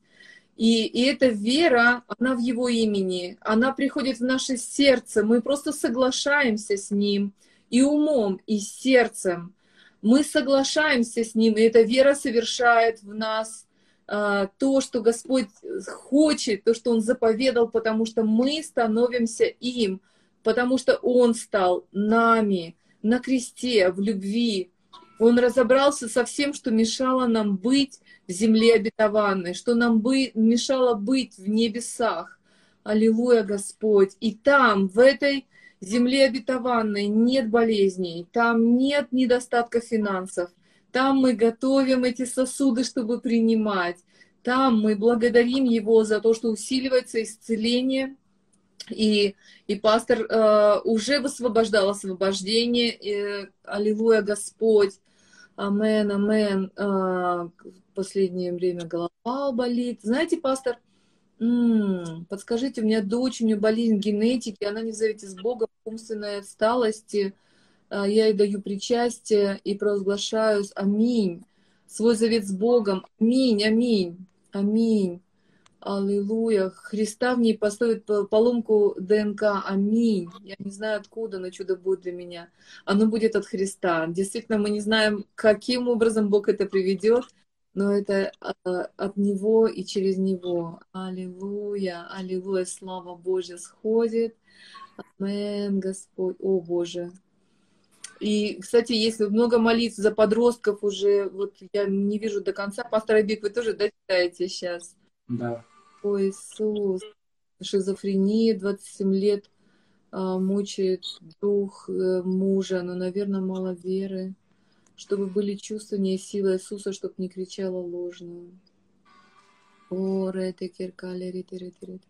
И, и эта вера, она в Его имени, она приходит в наше сердце. Мы просто соглашаемся с Ним и умом, и сердцем. Мы соглашаемся с Ним, и эта вера совершает в нас а, то, что Господь хочет, то, что Он заповедал, потому что мы становимся им, потому что Он стал нами на кресте, в любви. Он разобрался со всем, что мешало нам быть в земле обетованной, что нам бы, мешало быть в небесах. Аллилуйя, Господь! И там, в этой земле обетованной, нет болезней, там нет недостатка финансов, там мы готовим эти сосуды, чтобы принимать, там мы благодарим Его за то, что усиливается исцеление. И, и пастор э, уже высвобождал освобождение. И, аллилуйя, Господь! Амен, амен. А, в последнее время голова болит. Знаете, пастор, м-м, подскажите, у меня дочь, у нее болезнь генетики, она не в завете с Богом, умственной отсталости. А, я ей даю причастие и провозглашаюсь. Аминь. Свой завет с Богом. Аминь, аминь, аминь. Аллилуйя. Христа в ней поставит поломку ДНК. Аминь. Я не знаю откуда, но чудо будет для меня. Оно будет от Христа. Действительно, мы не знаем, каким образом Бог это приведет, но это от Него и через Него. Аллилуйя. Аллилуйя. Слава Божья сходит. Аминь, Господь. О, Боже. И, кстати, есть много молитв за подростков уже. Вот я не вижу до конца. Пастор Айбек, вы тоже дочитаете сейчас? Да. О, Иисус, шизофрения, двадцать семь лет а, мучает дух э, мужа, но, наверное, мало веры, чтобы были чувства, не сила Иисуса, чтобы не кричала ложную. О, рете киркале, рите, рите, рите.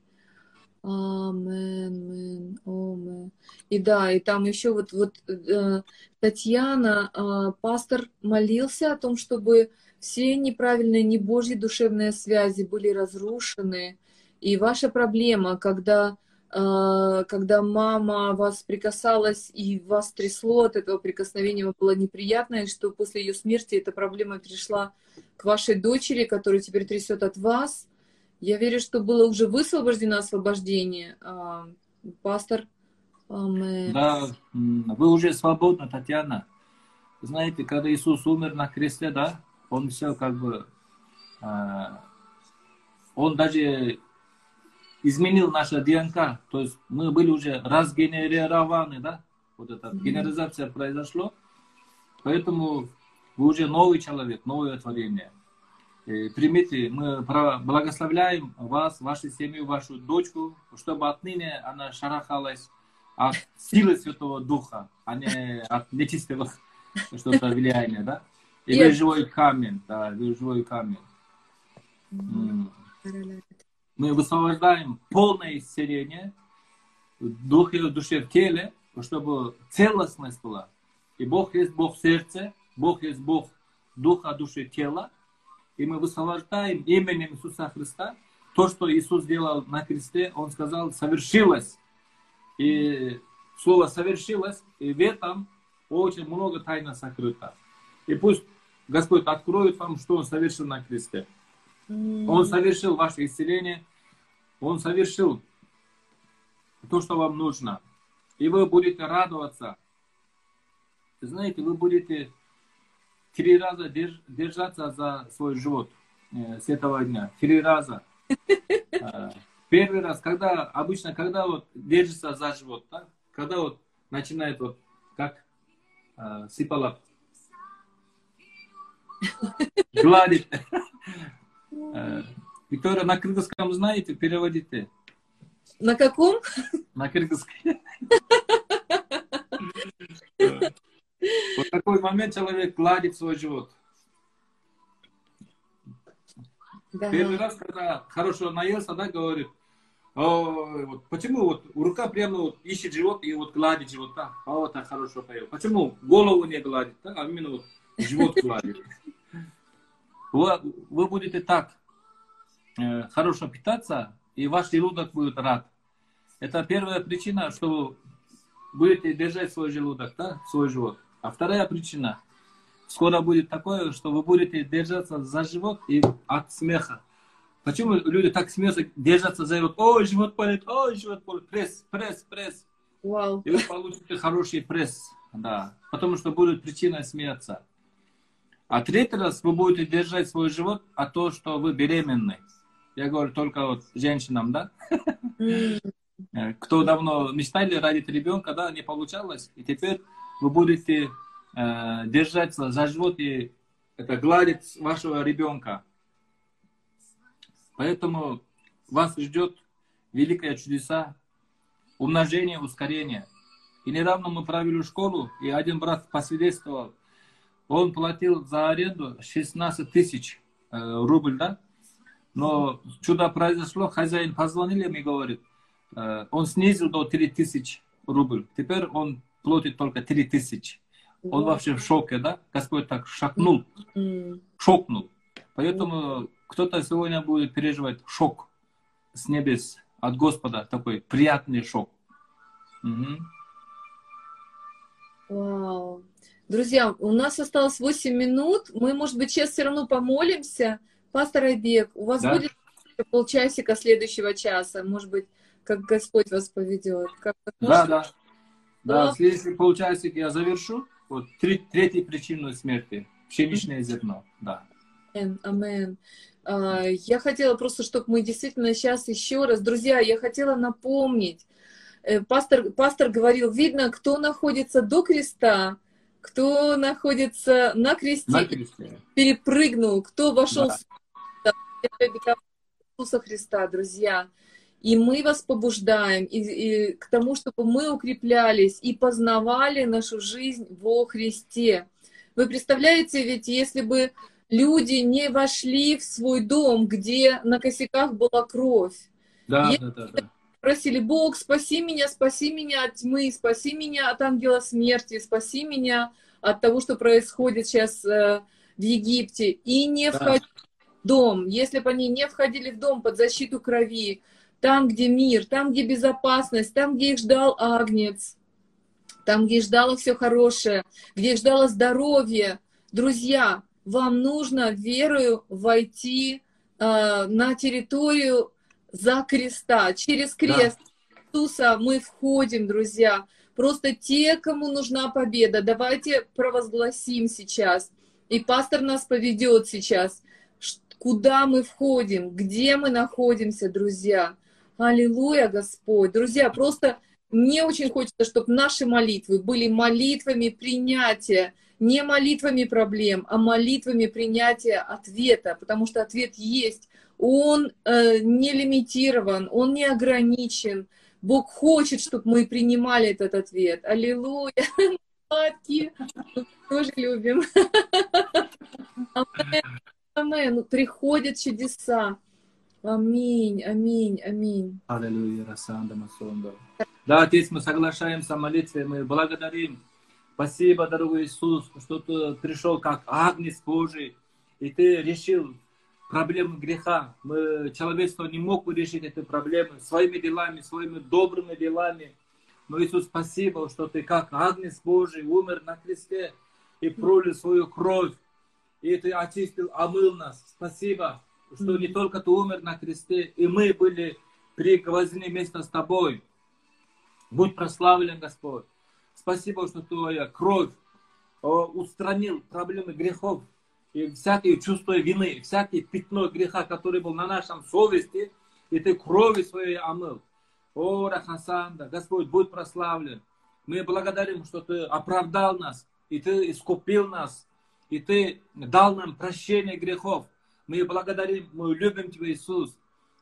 Амен, амен. И да, и там еще вот, вот э, Татьяна, э, пастор молился о том, чтобы все неправильные, небожьи душевные связи были разрушены. И ваша проблема, когда, э, когда мама вас прикасалась и вас трясло от этого прикосновения, вам было неприятно, и что после ее смерти эта проблема перешла к вашей дочери, которая теперь трясет от вас. Я верю, что было уже высвобождено освобождение. Э, пастор, э, мы... Да, вы уже свободны, Татьяна. Знаете, когда Иисус умер на кресте, да? Он все как бы, он даже изменил наше ДНК, то есть мы были уже разгенерированы, да, вот эта mm-hmm. генерализация произошла, поэтому вы уже новый человек, новое творение. И примите, мы благословляем вас, вашу семью, вашу дочку, чтобы отныне она шарахалась от силы Святого Духа, а не от нечистого что-то влияния, да. И вы живой камень, да, вы живой камень. Mm-hmm. Мы высвобождаем полное исцеление в духе, в душе, в теле, чтобы целостность была. И Бог есть Бог сердца, Бог есть Бог духа, души, тела. И мы высвобождаем именем Иисуса Христа то, что Иисус делал на кресте. Он сказал, совершилось. И слово совершилось, и в этом очень много тайна сокрыта. И пусть Господь откроет вам, что Он совершил на кресте. Он совершил ваше исцеление. Он совершил то, что вам нужно. И вы будете радоваться. Знаете, вы будете три раза держ, держаться за свой живот э, с этого дня. Три раза. Э, первый раз, когда обычно, когда вот держится за живот, да? Когда вот начинает вот как э, сыпала, гладит. Виктория, на кыргызском знаете, переводите? На каком? На кыргызском. Вот такой момент человек гладит свой живот. Да. Первый раз, когда хорошо наелся, да, говорит, вот, почему вот рука прямо вот ищет живот и вот гладит живот, да? А вот так хорошо поел. Почему голову не гладит, да? А именно вот живот гладит. Вы, вы будете так э, хорошо питаться, и ваш желудок будет рад. Это первая причина, что будете держать свой желудок, да, свой живот. А вторая причина, скоро будет такое, что вы будете держаться за живот и от смеха. Почему люди так смеются, держатся за живот? Ой, живот болит, ой, живот болит, пресс, пресс, пресс. Wow. И вы получите хороший пресс, да, потому что будет причина смеяться. А третий раз вы будете держать свой живот от того, что вы беременны. Я говорю только вот женщинам, да? Кто давно мечтали родить ребенка, да, не получалось. И теперь вы будете э, держаться за живот и это гладить вашего ребенка. Поэтому вас ждет великое чудеса, умножение, ускорение. И недавно мы провели школу, и один брат посвидетельствовал, он платил за аренду шестнадцать тысяч э, рубль, да? Но чудо произошло, хозяин позвонил им и говорит, э, он снизил до три тысячи рубль. Теперь он платит только три тысячи. Он вообще в шоке, да? Господь так шокнул, шокнул. Поэтому кто-то сегодня будет переживать шок с небес от Господа, такой приятный шок. Угу. Вау. Друзья, у нас осталось восемь минут. Мы, может быть, сейчас все равно помолимся. Пастор Айбек, у вас да? будет полчасика следующего часа. Может быть, как Господь вас поведет. Как да, да, да. Да, следующий полчасик я завершу. Вот третью причину смерти. Пшеничное зерно. Да. Амин. Я хотела просто, чтобы мы действительно сейчас еще раз... Друзья, я хотела напомнить. Пастор, пастор говорил, видно, кто находится до креста, кто находится на кресте, на кресте, перепрыгнул, кто вошел да. в Иисуса Христа, друзья. И мы вас побуждаем и, и к тому, чтобы мы укреплялись и познавали нашу жизнь во Христе. Вы представляете, ведь если бы люди не вошли в свой дом, где на косяках была кровь, да, да, да, да. просили, Бог, спаси меня, спаси меня от тьмы, спаси меня от ангела смерти, спаси меня от того, что происходит сейчас э, в Египте. И не да. входили в дом. Если бы они не входили в дом под защиту крови, там, где мир, там, где безопасность, там, где их ждал Агнец, там, где их ждало все хорошее, где их ждало здоровье. Друзья, вам нужно верою войти э, на территорию за креста, через крест да. Иисуса мы входим, друзья. Просто те, кому нужна победа, давайте провозгласим сейчас. И пастор нас поведет сейчас, куда мы входим, где мы находимся, друзья. Аллилуйя, Господь. Друзья, просто мне очень хочется, чтобы наши молитвы были молитвами принятия, не молитвами проблем, а молитвами принятия ответа, потому что ответ есть. Он э, не лимитирован, он не ограничен. Бог хочет, чтобы мы принимали этот ответ. Аллилуйя! Сладкие! Мы тоже любим. Аминь. Приходят чудеса. Аминь, аминь, аминь. Аллилуйя, Расанда Масонда. Да, Отец, мы соглашаемся в молитве, мы благодарим. Спасибо, дорогой Иисус, что ты пришел как Агнец Божий, и ты решил проблемы греха. Мы, человечество не могло решить эти проблемы своими делами, своими добрыми делами. Но, Иисус, спасибо, что ты, как Агнец Божий, умер на кресте и пролил свою кровь. И ты очистил, омыл нас. Спасибо, что не только ты умер на кресте, и мы были пригвоздены вместе с тобой. Будь прославлен, Господь. Спасибо, что твоя кровь устранил проблемы грехов. И всякие чувства вины, всякие пятно греха, который был на нашем совести, и ты кровью своей омыл. О, Рахасанда, Господь, будь прославлен. Мы благодарим, что ты оправдал нас, и Ты искупил нас, и Ты дал нам прощение грехов. Мы благодарим, мы любим Тебя, Иисус.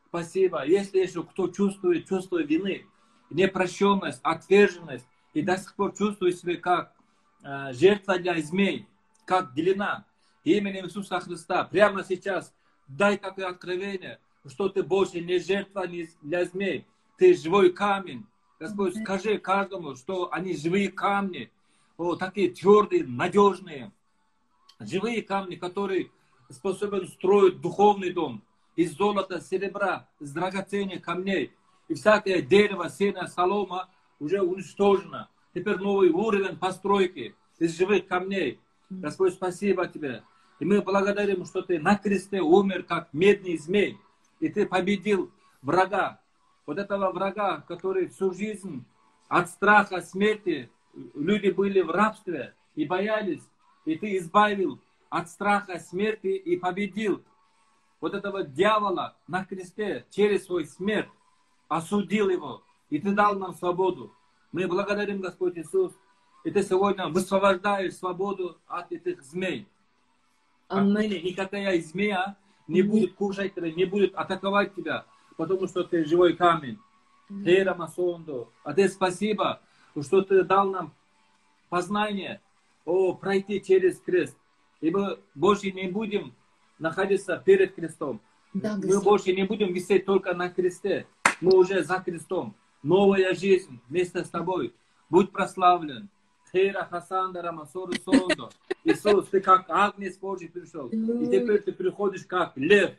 Спасибо. Если еще кто чувствует чувство вины, непрощенность, отверженность, и до сих пор чувствует себя как э, жертва для змей, как глина, именем Иисуса Христа, прямо сейчас дай такое откровение, что Ты больше не жертва для змей, Ты живой камень. Господь, скажи каждому, что они живые камни, о, такие твердые, надежные, живые камни, которые способны строить духовный дом из золота, серебра, из драгоценных камней. И всякое дерево, сено, солома уже уничтожено. Теперь новый уровень постройки из живых камней. Господь, спасибо Тебе. И мы благодарим, что Ты на кресте умер, как медный змей. И Ты победил врага. Вот этого врага, который всю жизнь от страха, смерти, люди были в рабстве и боялись. И Ты избавил от страха, смерти и победил. Вот этого дьявола на кресте через свой смерть осудил его. И Ты дал нам свободу. Мы благодарим, Господь Иисус. И Ты сегодня высвобождаешь свободу от этих змей. Аминь. Никакая змея не будет кушать тебя, не будет атаковать тебя, потому что Ты живой камень. А Ты спасибо, что Ты дал нам познание, о, пройти через крест. И мы больше не будем находиться перед крестом. Да, мы больше не будем висеть только на кресте. Мы уже за крестом. Новая жизнь вместе с Тобой. Будь прославлен. Иисус, Ты как агнец Божий пришел. И теперь Ты приходишь как лев.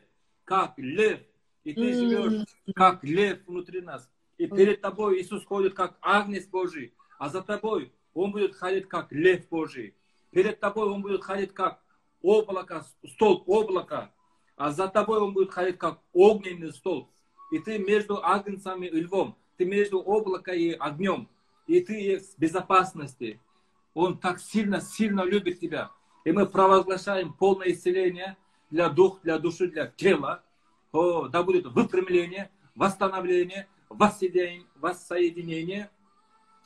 Как лев. И Ты живешь как лев внутри нас. И перед Тобой Иисус ходит как агнец Божий. А за Тобой Он будет ходить как лев Божий. Перед Тобой Он будет ходить как облако, столб облака. А за Тобой Он будет ходить как огненный столб. И Ты между агнцами и львом. Ты между облаком и огнем. И Ты в безопасности. Он так сильно, сильно любит Тебя. И мы провозглашаем полное исцеление для духа, для души, для тела. О, да будет выпрямление, восстановление, воссоединение.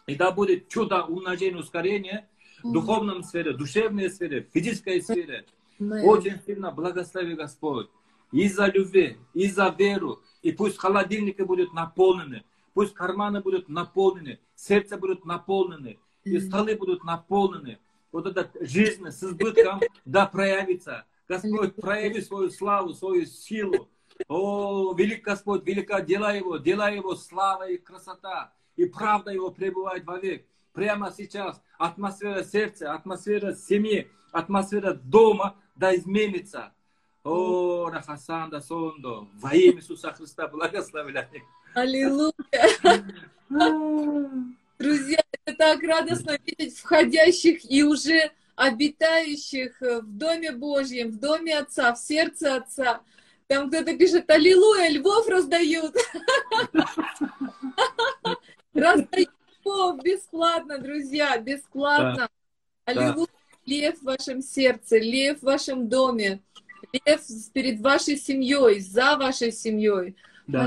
И да будет чудо, умножение, ускорение в духовном сфере, душевной сфере, физической сфере. Очень сильно благослови Господь. И за любви, и за веру. И пусть холодильники будут наполнены. Пусть карманы будут наполнены. Сердце будут наполнены. И столы будут наполнены. Вот эта жизнь с избытком да проявится. Господь, прояви свою славу, свою силу. О, велик Господь, велика дела Его. Дела Его слава и красота. И правда Его пребывает вовек. Прямо сейчас атмосфера сердца, атмосфера семьи, атмосфера дома да изменится. О, Рахасанда Сондо, во имя Иисуса Христа благословляем. Аллилуйя. Друзья, это так радостно видеть входящих и уже обитающих в Доме Божьем, в Доме Отца, в сердце Отца. Там кто-то пишет: аллилуйя, львов раздают. Раздают львов бесплатно, друзья, бесплатно. Аллилуйя, лев в вашем сердце, лев в вашем доме. Лев перед вашей семьей, за вашей семьей. Да.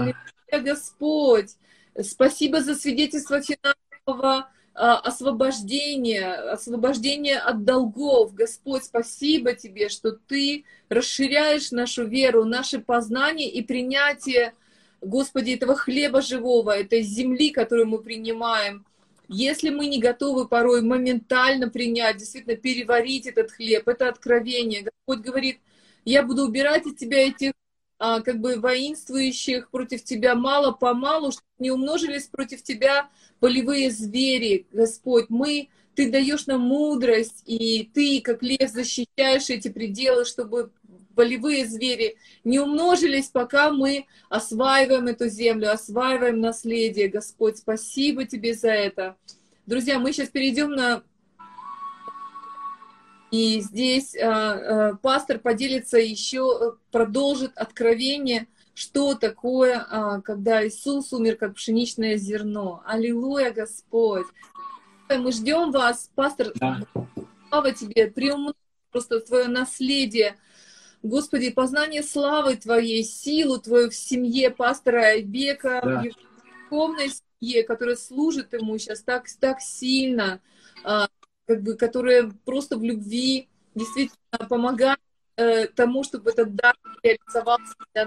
Аллилуйя, Господь! Спасибо за свидетельство финансового а, освобождения, освобождения от долгов. Господь, спасибо Тебе, что Ты расширяешь нашу веру, наше познание и принятие, Господи, этого хлеба живого, этой земли, которую мы принимаем. Если мы не готовы порой моментально принять, действительно переварить этот хлеб, это откровение. Господь говорит: я буду убирать от тебя этих а, как бы воинствующих против тебя мало-помалу, чтобы не умножились против тебя полевые звери, Господь. Мы, Ты даешь нам мудрость, и Ты, как лев, защищаешь эти пределы, чтобы полевые звери не умножились, пока мы осваиваем эту землю, осваиваем наследие. Господь, спасибо Тебе за это. Друзья, мы сейчас перейдем на... И здесь а, а, пастор поделится еще, продолжит откровение, что такое, а, когда Иисус умер, как пшеничное зерно. Аллилуйя, Господь! Мы ждем вас, пастор, да. Слава Тебе, приумножь просто Твое наследие. Господи, познание славы Твоей, силу Твою в семье пастора Айбека, да. В духовной семье, которая служит Ему сейчас так, так сильно. как бы, которые просто в любви действительно помогают э, тому, чтобы этот дар реализовался для